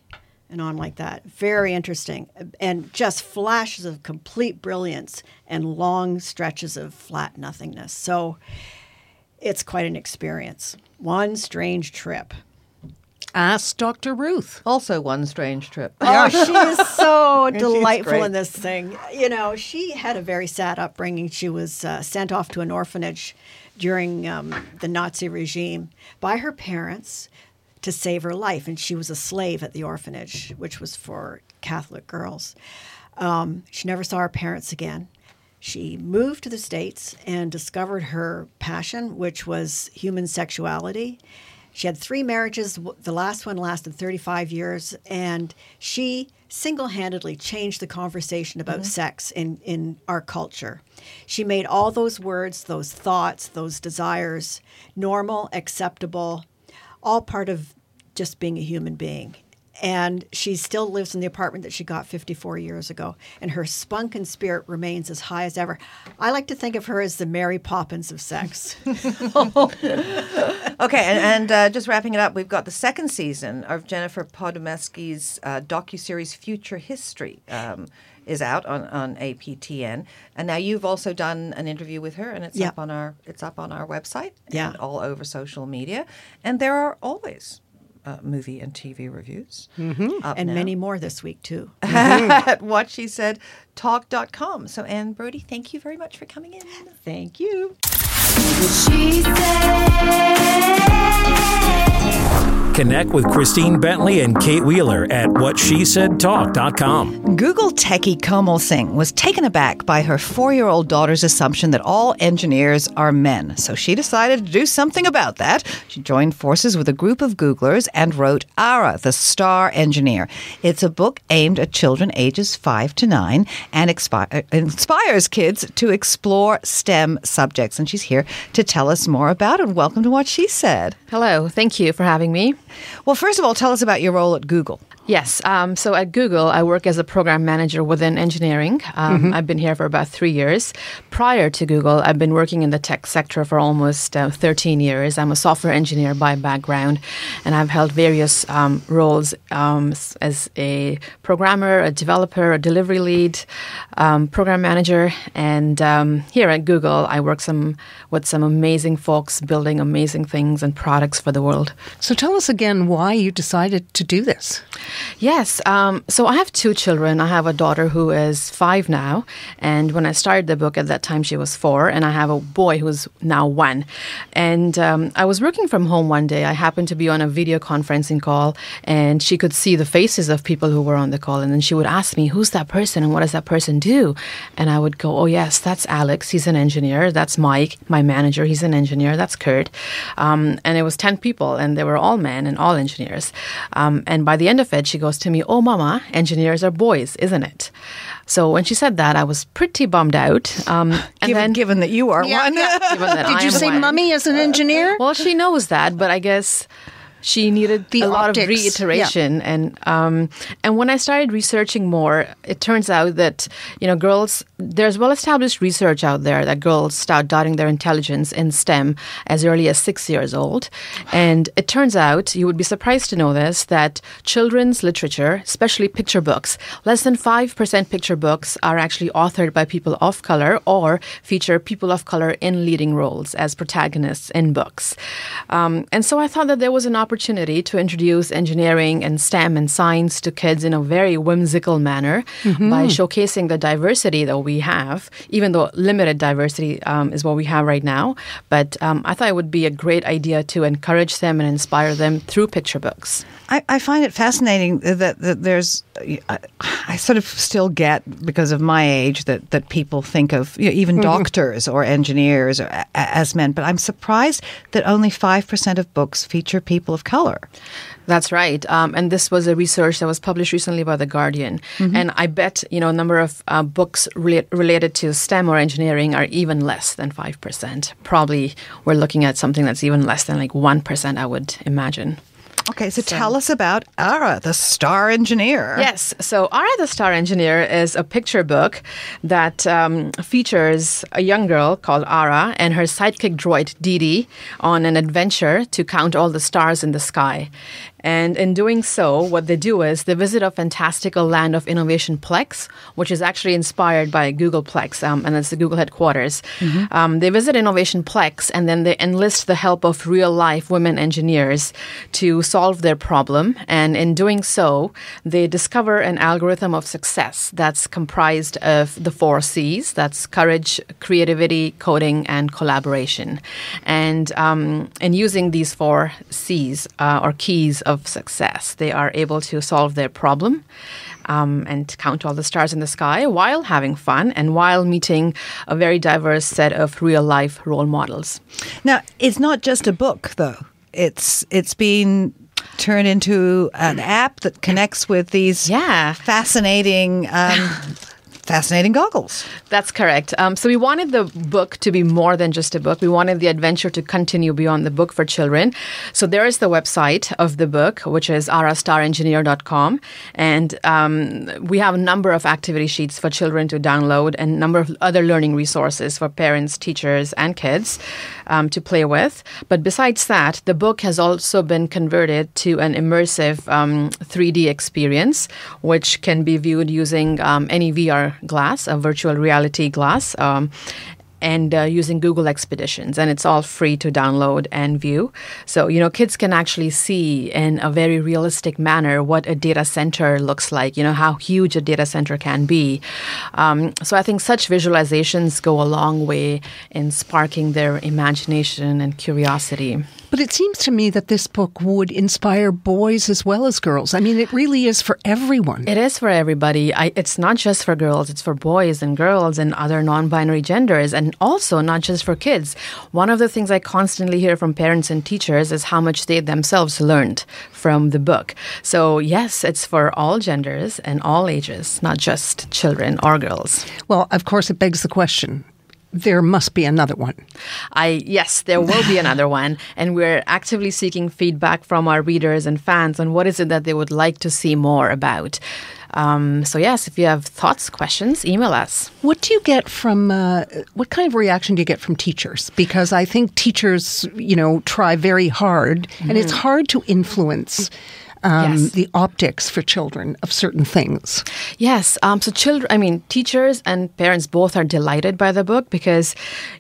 and on like that. Very interesting. And just flashes of complete brilliance and long stretches of flat nothingness. So it's quite an experience. One strange trip. Ask Doctor Ruth. Also one strange trip. Oh, she is so delightful in this thing. You know, she had a very sad upbringing. She was uh, sent off to an orphanage during um, the Nazi regime by her parents to save her life. And she was a slave at the orphanage, which was for Catholic girls. Um, she never saw her parents again. She moved to the States and discovered her passion, which was human sexuality. She had three marriages. The last one lasted thirty-five years, and she single-handedly changed the conversation about mm-hmm. sex in, in our culture. She made all those words, those thoughts, those desires normal, acceptable, all part of just being a human being. And she still lives in the apartment that she got fifty-four years ago, and her spunk and spirit remains as high as ever. I like to think of her as the Mary Poppins of sex. Okay, and, and uh, just wrapping it up, we've got the second season of Jennifer Podomeski's uh, docuseries Future History um, is out on, on A P T N, and now you've also done an interview with her, and it's yeah. up on our it's up on our website yeah. and all over social media, and there are always Uh, movie and T V reviews. Mm-hmm. And now. Many more this week, too. Mm-hmm. At what she said talk dot com. So, Anne Brodie, thank you very much for coming in. Thank you. She said. Connect with Christine Bentley and Kate Wheeler at what she said talk dot com. Google techie Kamal Singh was taken aback by her four-year-old daughter's assumption that all engineers are men. So she decided to do something about that. She joined forces with a group of Googlers and wrote Ara, the Star Engineer. It's a book aimed at children ages five to nine and expi- inspires kids to explore STEM subjects. And she's here to tell us more about it. Welcome to What She Said. Hello. Thank you for having me. Well, first of all, tell us about your role at Google. Yes. Um, so at Google, I work as a program manager within engineering. Um, mm-hmm. I've been here for about three years. Prior to Google, I've been working in the tech sector for almost uh, thirteen years. I'm a software engineer by background, and I've held various um, roles um, as a programmer, a developer, a delivery lead, um, program manager. And um, here at Google, I work some with some amazing folks building amazing things and products for the world. So tell us again why you decided to do this. Yes. Um, so I have two children. I have a daughter who is five now. And when I started the book at that time, she was four. And I have a boy who's now one. And um, I was working from home one day. I happened to be on a video conferencing call. And she could see the faces of people who were on the call. And then she would ask me, who's that person? And what does that person do? And I would go, oh, yes, that's Alex. He's an engineer. That's Mike, my manager. He's an engineer. That's Kurt. Um, and it was ten people. And they were all men and all engineers. Um, and by the end of it, she goes to me, oh, mama, engineers are boys, isn't it? So when she said that, I was pretty bummed out. Um, and given, then, given that you are yeah, one. Yeah. That Did I you say one. Mummy is an engineer? Well, she knows that, but I guess she needed the a optics. lot of reiteration. Yeah. And um, and when I started researching more, it turns out that, you know, girls, there's well-established research out there that girls start dotting their intelligence in STEM as early as six years old. And it turns out, you would be surprised to know this, that children's literature, especially picture books, less than five percent picture books are actually authored by people of color or feature people of color in leading roles as protagonists in books. Um, and so I thought that there was an opportunity opportunity to introduce engineering and STEM and science to kids in a very whimsical manner mm-hmm. by showcasing the diversity that we have, even though limited diversity um, is what we have right now. But um, I thought it would be a great idea to encourage them and inspire them through picture books. I, I find it fascinating that, that there's, I, I sort of still get, because of my age, that, that people think of, you know, even mm-hmm. doctors or engineers or, a, as men. But I'm surprised that only five percent of books feature people of color. That's right. Um, and this was a research that was published recently by The Guardian. Mm-hmm. And I bet, you know, a number of uh, books re- related to STEM or engineering are even less than five percent. Probably we're looking at something that's even less than like one percent, I would imagine. Okay, so, so tell us about Ara, the Star Engineer. Yes, so Ara, the Star Engineer is a picture book that um, features a young girl called Ara and her sidekick droid, Dee Dee, on an adventure to count all the stars in the sky. And in doing so, what they do is they visit a fantastical land of Innovation Plex, which is actually inspired by Google Plex, um, and it's the Google headquarters. Mm-hmm. Um, they visit Innovation Plex, and then they enlist the help of real-life women engineers to solve their problem. And in doing so, they discover an algorithm of success that's comprised of the four C's. That's courage, creativity, coding, and collaboration. And um, in using these four C's uh, or keys of Of success, they are able to solve their problem um, and count all the stars in the sky while having fun and while meeting a very diverse set of real-life role models. Now, it's not just a book, though. It's it's been turned into an app that connects with these yeah. fascinating. Um, Fascinating goggles. That's correct. Um, so we wanted the book to be more than just a book. We wanted the adventure to continue beyond the book for children. So there is the website of the book, which is ara star engineer dot com. And um, we have a number of activity sheets for children to download and a number of other learning resources for parents, teachers, and kids um, to play with. But besides that, the book has also been converted to an immersive um, three D experience, which can be viewed using um, any V R glass, a virtual reality glass, um, and uh, using Google Expeditions. And it's all free to download and view. So, you know, kids can actually see in a very realistic manner what a data center looks like, you know, how huge a data center can be. Um, so I think such visualizations go a long way in sparking their imagination and curiosity. But it seems to me that this book would inspire boys as well as girls. I mean, it really is for everyone. It is for everybody. I, it's not just for girls. It's for boys and girls and other non-binary genders, and also not just for kids. One of the things I constantly hear from parents and teachers is how much they themselves learned from the book. So, yes, it's for all genders and all ages, not just children or girls. Well, of course, it begs the question. There must be another one. I Yes, there will be another one. And we're actively seeking feedback from our readers and fans on what is it that they would like to see more about. Um, so, yes, if you have thoughts, questions, email us. What do you get from, uh, what kind of reaction do you get from teachers? Because I think teachers, you know, try very hard mm-hmm. and it's hard to influence Um, yes. the optics for children of certain things. Yes. Um, so children, I mean, teachers and parents both are delighted by the book because,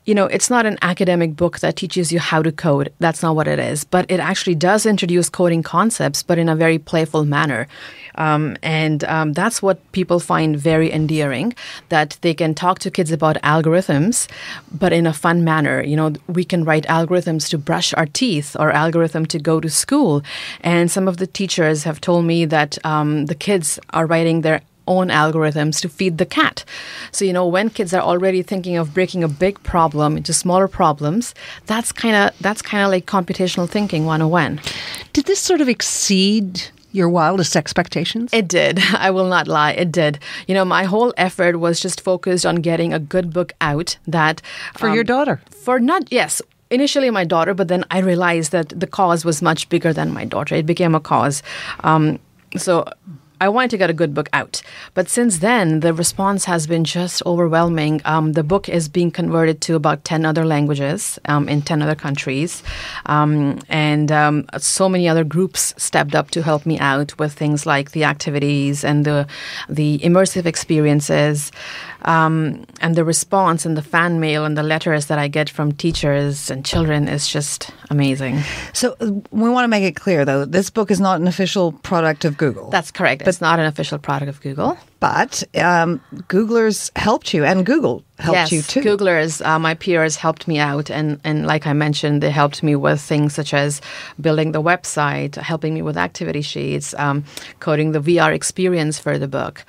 you know, it's not an academic book that teaches you how to code. That's not what it is. But it actually does introduce coding concepts, but in a very playful manner. Um, and um, that's what people find very endearing, that they can talk to kids about algorithms, but in a fun manner. You know, we can write algorithms to brush our teeth or algorithm to go to school. And some of the teachers have told me that um, the kids are writing their own algorithms to feed the cat. So, you know, when kids are already thinking of breaking a big problem into smaller problems, that's kind of that's kind of like computational thinking one oh one. Did this sort of exceed your wildest expectations? It did. I will not lie. It did. You know, my whole effort was just focused on getting a good book out that... For um, your daughter. For not, yes. Initially my daughter, but then I realized that the cause was much bigger than my daughter. It became a cause. Um, so... I wanted to get a good book out. But since then, the response has been just overwhelming. Um, the book is being converted to about ten other languages um, in ten other countries. Um, and um, so many other groups stepped up to help me out with things like the activities and the the immersive experiences. Um, and the response and the fan mail and the letters that I get from teachers and children is just amazing. So we want to make it clear, though, this book is not an official product of Google. That's correct. But it's not an official product of Google. But um, Googlers helped you, and Google helped yes, you too. Yes, Googlers, uh, my peers, helped me out. And, and like I mentioned, they helped me with things such as building the website, helping me with activity sheets, um, coding the V R experience for the book.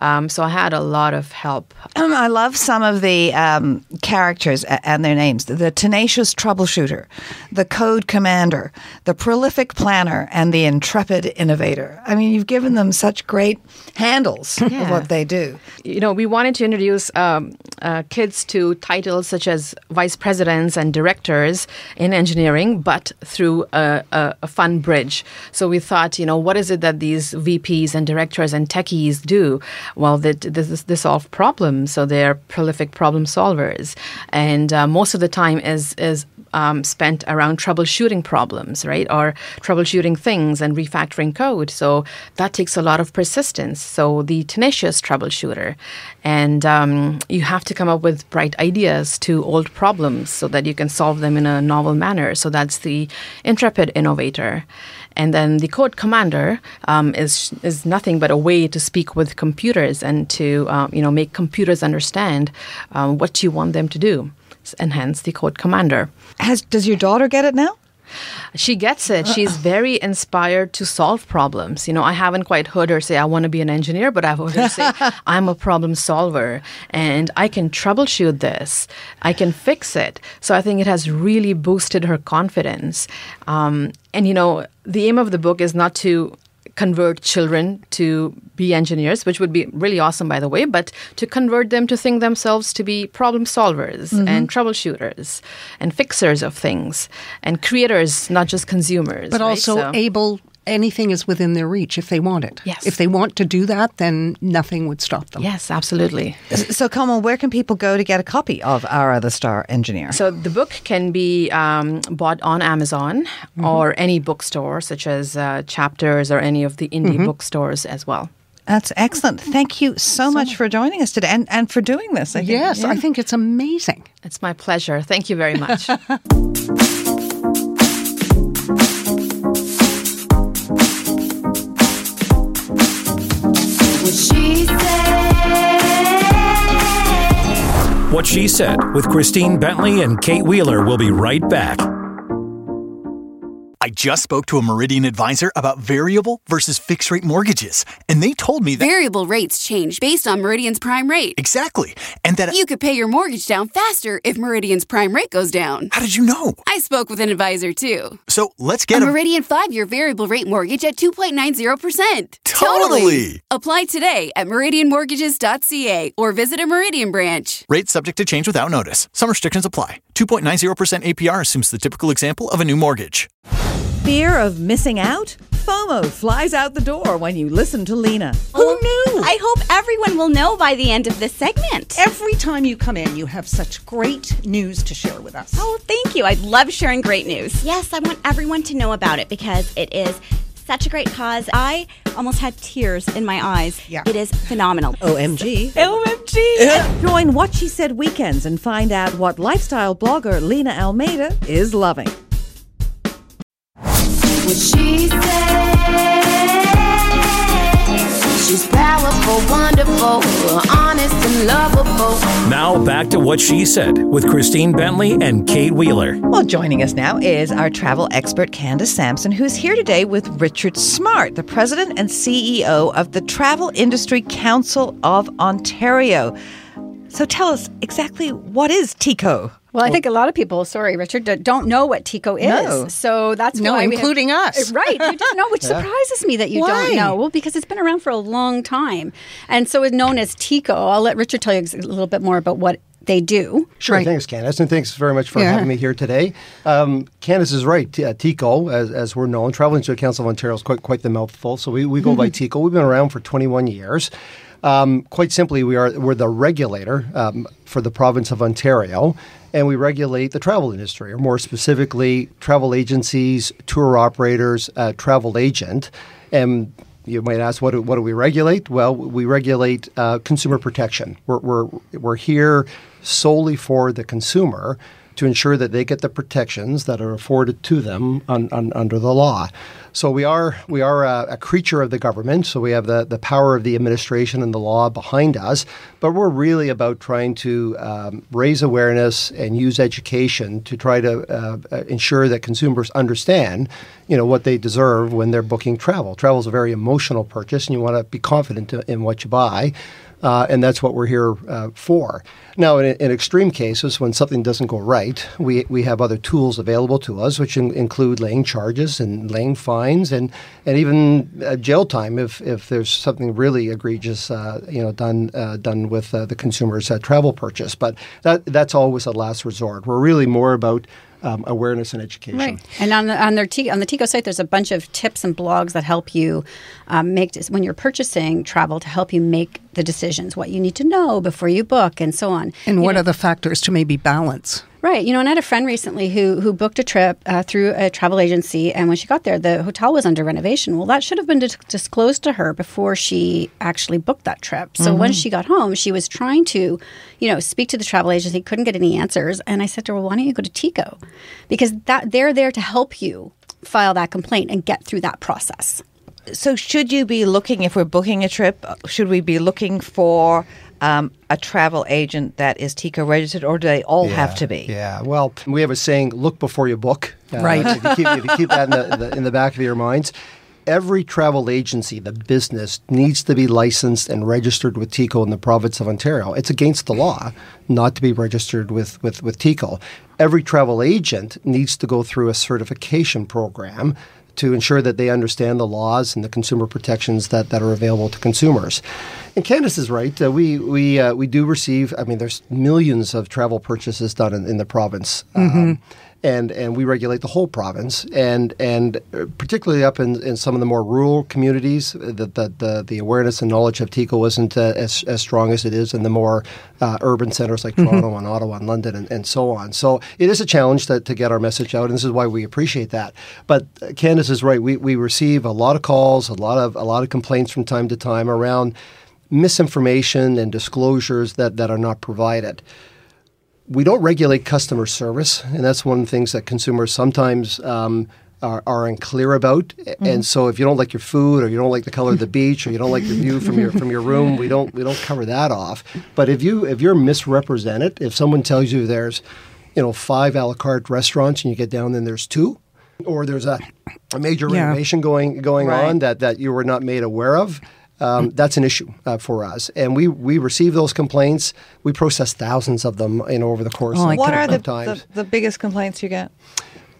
Um, so I had a lot of help. Um, I love some of the um, characters and their names. The tenacious troubleshooter, the code commander, the prolific planner, and the intrepid innovator. I mean, you've given them such great handles yeah. of what they do. You know, we wanted to introduce um, uh, kids to titles such as vice presidents and directors in engineering, but through a, a, a fun bridge. So we thought, you know, what is it that these V Ps and directors and techies do? Well, they, they, they solve problems, so they're prolific problem solvers. And uh, most of the time is is um, spent around troubleshooting problems, right? Or troubleshooting things and refactoring code. So that takes a lot of persistence. So the tenacious troubleshooter. And um, you have to come up with bright ideas to old problems so that you can solve them in a novel manner. So that's the intrepid innovator. And then the code commander um, is is nothing but a way to speak with computers and to um, you know make computers understand um, what you want them to do, and hence the code commander. Has, does your daughter get it now? She gets it. She's very inspired to solve problems. You know, I haven't quite heard her say, I want to be an engineer, but I've heard her say, I'm a problem solver and I can troubleshoot this. I can fix it. So I think it has really boosted her confidence. Um, and, you know, the aim of the book is not to convert children to be engineers, which would be really awesome, by the way, but to convert them to think themselves to be problem solvers mm-hmm. and troubleshooters and fixers of things and creators, not just consumers. But right? also so, able, anything is within their reach if they want it. Yes. If they want to do that, then nothing would stop them. Yes, absolutely. So, Kamal, where can people go to get a copy of Ara the Star Engineer? So the book can be um, bought on Amazon mm-hmm. or any bookstore, such as uh, Chapters or any of the indie mm-hmm. bookstores as well. That's excellent. Thank you so, so much for joining us today and, and for doing this. I think. Yes, yeah. I think it's amazing. It's my pleasure. Thank you very much. What She Said with Christine Bentley and Kate Wheeler will be right back. I just spoke to a Meridian advisor about variable versus fixed rate mortgages, and they told me that variable rates change based on Meridian's prime rate. Exactly. And that you could pay your mortgage down faster if Meridian's prime rate goes down. How did you know? I spoke with an advisor too. So let's get a, a Meridian five-year variable rate mortgage at two point nine zero percent. Totally. totally. Apply today at meridian mortgages dot c a or visit a Meridian branch. Rates subject to change without notice. Some restrictions apply. two point nine zero percent A P R assumes the typical example of a new mortgage. Fear of missing out? FOMO flies out the door when you listen to Lena. Who knew? I hope everyone will know by the end of this segment. Every time you come in, you have such great news to share with us. Oh, thank you. I love sharing great news. Yes, I want everyone to know about it because it is such a great cause. I almost had tears in my eyes. Yeah. It is phenomenal. O M G. O M G. Join What She Said Weekends and find out what lifestyle blogger Lena Almeida is loving. What She Said. She's powerful, wonderful, honest and lovable. Now back to What She Said with Christine Bentley and Kate Wheeler. Well, joining us now is our travel expert, Candace Sampson, who's here today with Richard Smart, the president and C E O of the Travel Industry Council of Ontario. So tell us exactly, what is TICO? Well, I think a lot of people, sorry, Richard, don't know what TICO is. No. So that's no, why including have, us. Right. You don't know, which yeah. surprises me that you why? don't know. Well, because it's been around for a long time. And so it's known as TICO. I'll let Richard tell you a little bit more about what they do. Sure. Right. Thanks, Candace. And thanks very much for yeah. having me here today. Um, Candace is right. T- uh, TICO, as, as we're known, Travel Industry Council of Ontario is quite, quite the mouthful. So we, we go by TICO. We've been around for twenty-one years. Um, quite simply, we are, we're the regulator um, for the province of Ontario, and we regulate the travel industry, or more specifically, travel agencies, tour operators, uh, travel agent. And you might ask, what do, what do we regulate? Well, we regulate uh, consumer protection. We're, we're, we're here solely for the consumer to ensure that they get the protections that are afforded to them on, on, under the law. So we are we are a, a creature of the government, so we have the, the power of the administration and the law behind us, but we're really about trying to um, raise awareness and use education to try to uh, ensure that consumers understand, you know, what they deserve when they're booking travel. Travel is a very emotional purchase, and you want to be confident in what you buy. Uh, and that's what we're here uh, for. Now, in, in extreme cases, when something doesn't go right, we we have other tools available to us, which in, include laying charges and laying fines and and even uh, jail time if if there's something really egregious, uh, you know, done uh, done with uh, the consumer's uh, travel purchase. But that that's always a last resort. We're really more about Um, awareness and education. Right. And on the, on their T, on the TICO site, there's a bunch of tips and blogs that help you um, make, when you're purchasing travel, to help you make the decisions, what you need to know before you book and so on. And you what know, are the factors to maybe balance? Right. You know, and I had a friend recently who who booked a trip uh, through a travel agency, and when she got there, the hotel was under renovation. Well, that should have been dis- disclosed to her before she actually booked that trip. So mm-hmm. when she got home, she was trying to, you know, speak to the travel agency, couldn't get any answers. And I said to her, well, why don't you go to TICO? Because that they're there to help you file that complaint and get through that process. So should you be looking, if we're booking a trip, should we be looking for um, a travel agent that is TICO registered, or do they all yeah, have to be? Yeah, well, we have a saying, look before you book. Uh, right. To keep, to keep that in the, the, in the back of your minds. Every travel agency, the business, needs to be licensed and registered with TICO in the province of Ontario. It's against the law not to be registered with, with, with TICO. Every travel agent needs to go through a certification program to ensure that they understand the laws and the consumer protections that, that are available to consumers. And Candace is right. Uh, we we uh, we do receive, I mean, there's millions of travel purchases done in, in the province. Mm-hmm. Um, and and we regulate the whole province. And and particularly up in, in some of the more rural communities, the the, the, the awareness and knowledge of TICO isn't uh, as, as strong as it is in the more uh, urban centers like mm-hmm. Toronto and Ottawa and London and, and so on. So it is a challenge to, to get our message out, and this is why we appreciate that. But Candace is right. We, we receive a lot of calls, a lot of a lot of complaints from time to time around misinformation and disclosures that, that are not provided. We don't regulate customer service, and that's one of the things that consumers sometimes um, are, are unclear about. Mm. And so if you don't like your food, or you don't like the color of the beach, or you don't like the view from your from your room, we don't we don't cover that off. But if you if you're misrepresented, if someone tells you there's, you know, five a la carte restaurants and you get down and there's two, or there's a, a major yeah. renovation going going right. on that, that you were not made aware of, Um, that's an issue uh, for us, and we, we receive those complaints. We process thousands of them, you know, over the course. Oh, of what are the, the the biggest complaints you get?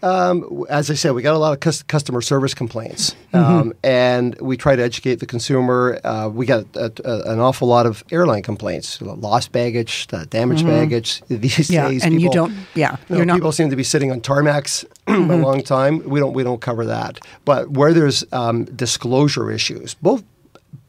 Um, as I said, we got a lot of cus- customer service complaints, um, mm-hmm. and we try to educate the consumer. Uh, we got a, a, an awful lot of airline complaints, lost baggage, damaged mm-hmm. baggage. These yeah, days, and people, you don't. Yeah, you know, not... people seem to be sitting on tarmacs mm-hmm. a long time. We don't. We don't cover that. But where there's um, disclosure issues, both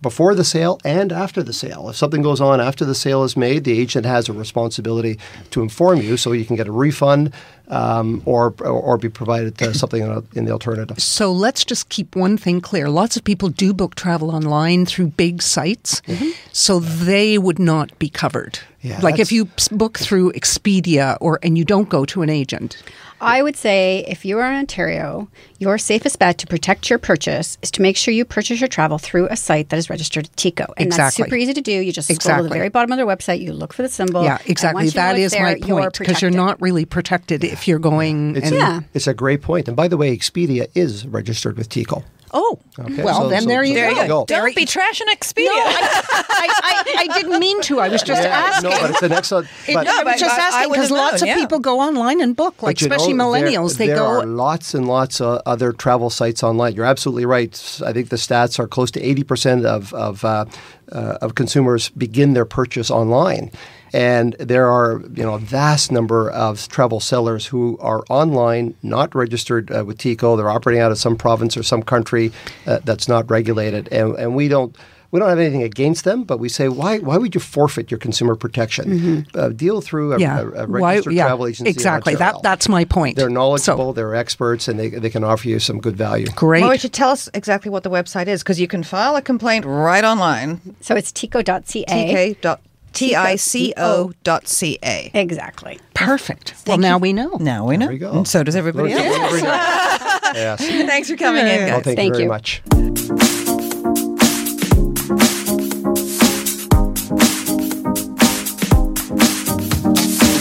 before the sale and after the sale. If something goes on after the sale is made, the agent has a responsibility to inform you so you can get a refund um, or, or be provided uh, something in the alternative. So let's just keep one thing clear. Lots of people do book travel online through big sites, mm-hmm. so they would not be covered. Yeah, like if you book through Expedia or and you don't go to an agent. I would say if you are in Ontario, your safest bet to protect your purchase is to make sure you purchase your travel through a site that is is registered at TICO. And exactly. that's super easy to do. You just exactly. scroll to the very bottom of their website. You look for the symbol. Yeah, exactly. That is there, my point, because you're, you're not really protected if you're going. It's, and, a, yeah. it's a great point. And by the way, Expedia is registered with TICO. Oh, okay. well, so, then so, there, you, there go. you go. Don't be trashing Expedia. No, I, I, I, I didn't mean to. I was just yeah, asking. No, but it's an excellent... It, but, no, I was just I, asking because lots known, of yeah. people go online and book, like especially know, millennials. There, they there go. There are lots and lots of other travel sites online. You're absolutely right. I think the stats are close to eighty percent of, of, uh, uh, of consumers begin their purchase online. And there are, you know, a vast number of travel sellers who are online, not registered uh, with TICO. They're operating out of some province or some country uh, that's not regulated, and and we don't. We don't have anything against them, but we say, why Why would you forfeit your consumer protection? Mm-hmm. Uh, deal through a, yeah. a, a registered why, yeah, travel agency. Exactly. That, that's my point. They're knowledgeable, so, they're experts, and they, they can offer you some good value. Great. Well, we should tell us exactly what the website is, because you can file a complaint right online. So it's tico dot c a. T K dot T I C O dot C A. Exactly. Perfect. Thank well, now you. we know. Now we know. There we go. And so does everybody else. Yes. Yes. Thanks for coming yeah. in, guys. Well, thank, thank you very you. much.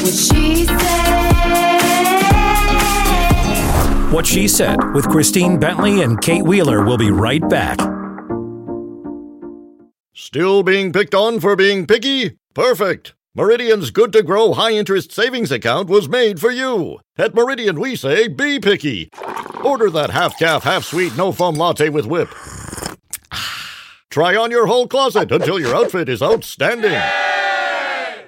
What She Said. What She Said with Christine Bentley and Kate Wheeler will be right back. Still being picked on for being picky? Perfect! Meridian's Good to Grow high-interest savings account was made for you. At Meridian, we say, be picky. Order that half-calf, half-sweet, no-foam latte with whip. Try on your whole closet until your outfit is outstanding. Yay!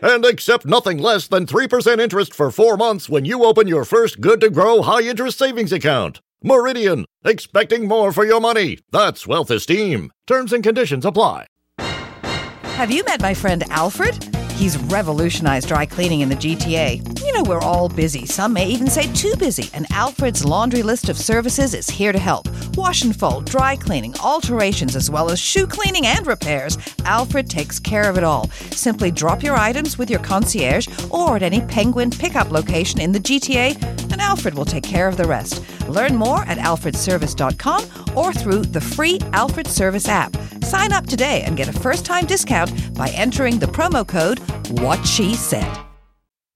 And accept nothing less than three percent interest for four months when you open your first Good to Grow high-interest savings account. Meridian, expecting more for your money. That's wealth esteem. Terms and conditions apply. Have you met my friend Alfred? He's revolutionized dry cleaning in the G T A. You know, we're all busy. Some may even say too busy. And Alfred's laundry list of services is here to help. Wash and fold, dry cleaning, alterations, as well as shoe cleaning and repairs. Alfred takes care of it all. Simply drop your items with your concierge or at any Penguin pickup location in the G T A, and Alfred will take care of the rest. Learn more at Alfred Service dot com or through the free Alfred Service app. Sign up today and get a first-time discount by entering the promo code What She Said.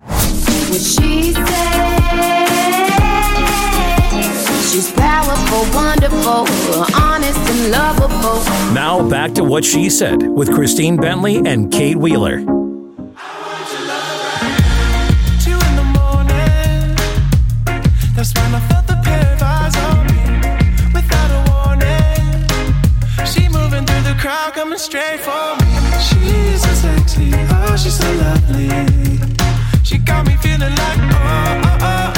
What she said. She's powerful, wonderful, honest and lovable. Now back to What She Said with Christine Bentley and Kate Wheeler. Coming straight for me. She's so sexy, oh, she's so lovely. She got me feeling like, oh, oh, oh, oh,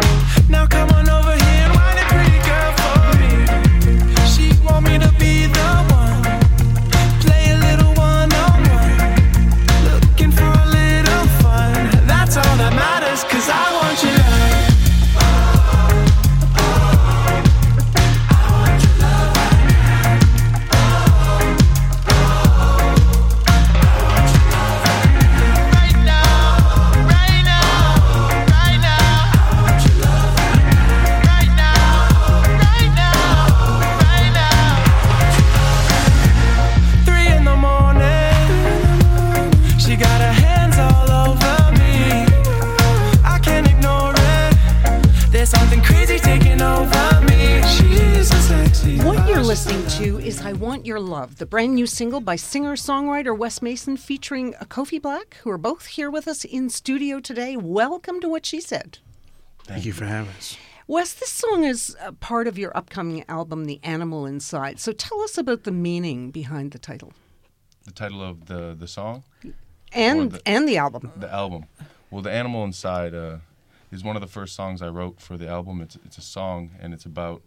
oh. Now come on over here and whine a pretty girl for me. She want me to be the one. Play a little one-on-one. Looking for a little fun. That's all that matters, cause I want you to. Listening to is I Want Your Love, the brand new single by singer-songwriter Wes Mason featuring Kofi Black, who are both here with us in studio today. Welcome to What She Said. Thank you for having us. Wes, this song is a part of your upcoming album, The Animal Inside. So tell us about the meaning behind the title. The title of the, the song? And the, and the album. The album. Well, The Animal Inside uh, is one of the first songs I wrote for the album. It's, it's a song, and it's about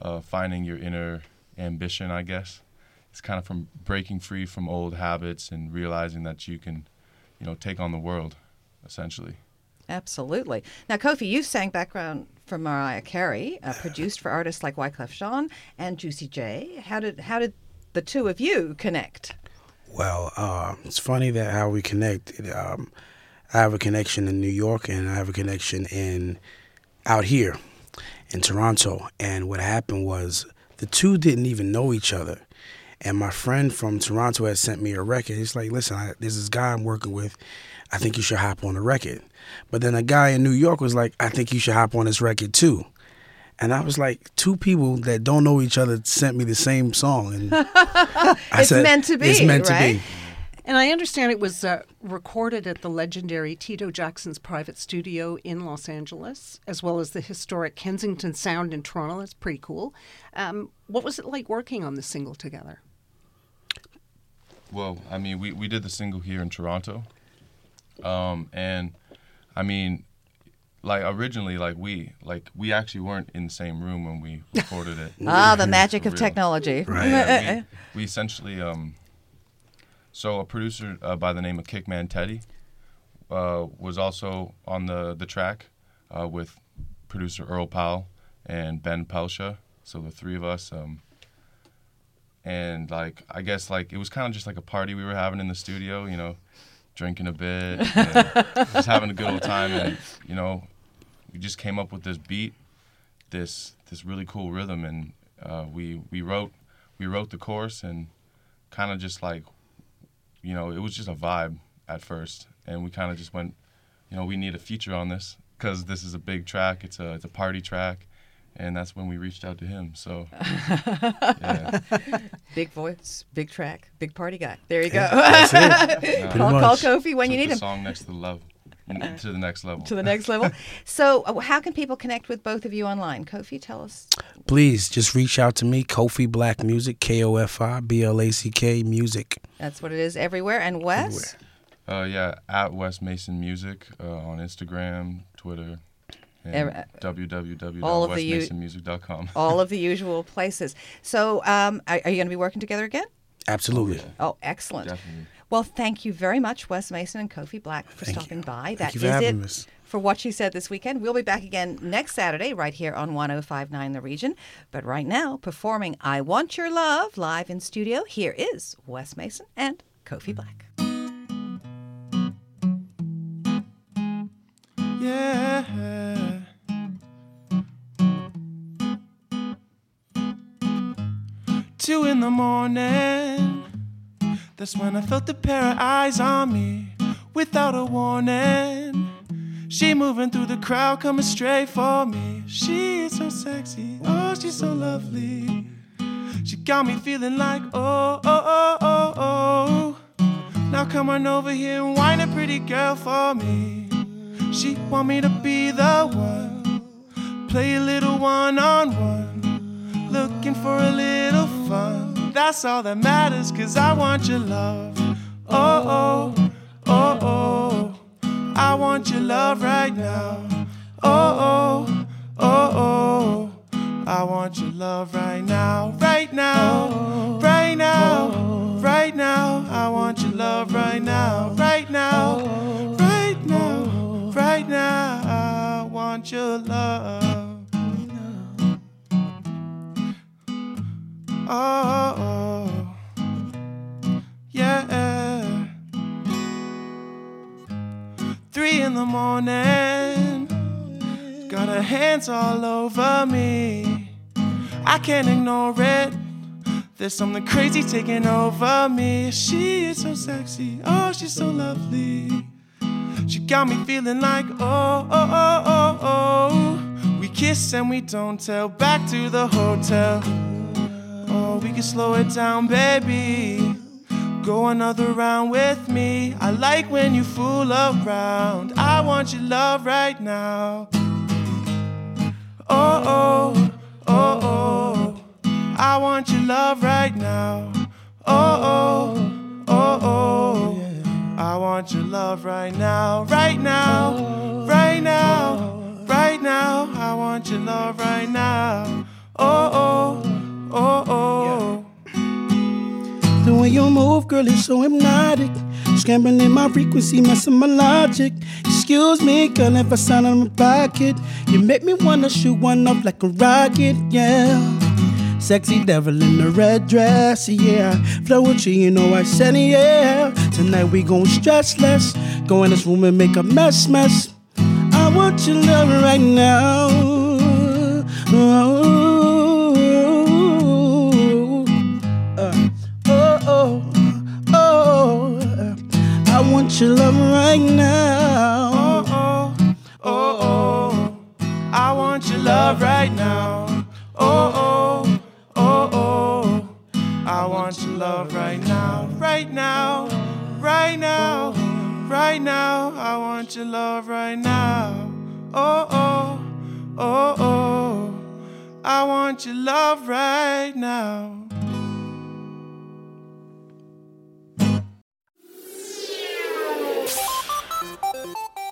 uh, finding your inner ambition, I guess. It's kind of from breaking free from old habits and realizing that you can, you know, take on the world, essentially. Absolutely. Now, Kofi, you sang background for Mariah Carey, uh, produced for artists like Wyclef Jean and Juicy J. How did how did the two of you connect? Well, uh, it's funny that how we connect. Um, I have a connection in New York, and I have a connection in out here in Toronto. And what happened was, the two didn't even know each other. And my friend from Toronto had sent me a record. He's like, listen, I, there's this guy I'm working with. I think you should hop on the record. But then a guy in New York was like, I think you should hop on this record too. And I was like, two people that don't know each other sent me the same song. And I it's said, meant to be, it's meant right? to be. And I understand it was uh, recorded at the legendary Tito Jackson's private studio in Los Angeles, as well as the historic Kensington Sound in Toronto. That's pretty cool. Um, what was it like working on the single together? Well, I mean, we, we did the single here in Toronto. Um, and, I mean, like, originally, like, we like we actually weren't in the same room when we recorded it. Ah, the magic of technology. Right. Yeah, we, we essentially... Um, So a producer uh, by the name of Kickman Teddy uh, was also on the, the track uh, with producer Earl Powell and Ben Pelsha. So the three of us. Um, and, like, I guess, like, it was kind of just like a party we were having in the studio, you know, drinking a bit, and just having a good old time. And, you know, we just came up with this beat, this this really cool rhythm. And uh, we, we, wrote, we wrote the chorus and kind of just, like, you know, it was just a vibe at first, and we kind of just went, you know, we need a feature on this because this is a big track. It's a it's a party track, and that's when we reached out to him. So, yeah. Big voice, big track, big party guy. There you go. That's it. No, call, call Kofi when Took you need the him. Song next to the level, to the next level. To the next level. So, how can people connect with both of you online? Kofi, tell us. Please just reach out to me, Kofi Black Music, K O F I B L A C K Music. That's what it is everywhere. And Wes? Everywhere. Uh, yeah, at Wes Mason Music uh, on Instagram, Twitter, and Every, w w w dot wes mason music dot com. All of the usual places. So um, are, are you going to be working together again? Absolutely. Oh, excellent. Definitely. Well, thank you very much, Wes Mason and Kofi Black, for thank stopping you. By. Thank that you for is having it us. For What She Said this weekend. We'll be back again next Saturday right here on one oh five point nine The Region. But right now, performing I Want Your Love live in studio, here is Wes Mason and Kofi Black. Yeah. Two in the morning, that's when I felt the pair of eyes on me without a warning. She moving through the crowd, coming straight for me. She is so sexy, oh, she's so lovely. She got me feeling like, oh, oh, oh, oh, oh. Now come on over here and whine a pretty girl for me. She want me to be the one, play a little one-on-one, looking for a little fun. That's all that matters, cause I want your love. Oh, oh, oh, oh. I want your love right now. Oh, oh, oh, oh. I want your love right now, right now, right now, right now. I want your love right now, right now, right now, right now. I want your love. Oh, yeah. Three in the morning, got her hands all over me. I can't ignore it, there's something crazy taking over me. She is so sexy, oh, she's so lovely. She got me feeling like, oh, oh, oh, oh, oh. We kiss and we don't tell, back to the hotel. Oh, we can slow it down, baby. Go another round with me. I like when you fool around. I want your love right now. Oh, oh, oh, oh. I want your love right now. Oh, oh, oh, oh. I want your love right now. Right now, right now, right now. I want your love right now. Oh, oh, oh, oh. The way you move, girl, is so hypnotic. Scrambling in my frequency, messing my logic. Excuse me, girl, if I sound out of my pocket. You make me wanna shoot one off like a rocket, yeah. Sexy devil in the red dress, yeah. Flow with you, you know I said, yeah. Tonight we gon' stress less. Go in this room and make a mess, mess. I want your love right now. Oh. your love right now. Oh, oh, oh, oh, I want your love right now. Oh, oh, oh, oh, I want your love right now. Right now, right now, right now, I want your love right now. Oh, oh, oh, oh, I want your love right now.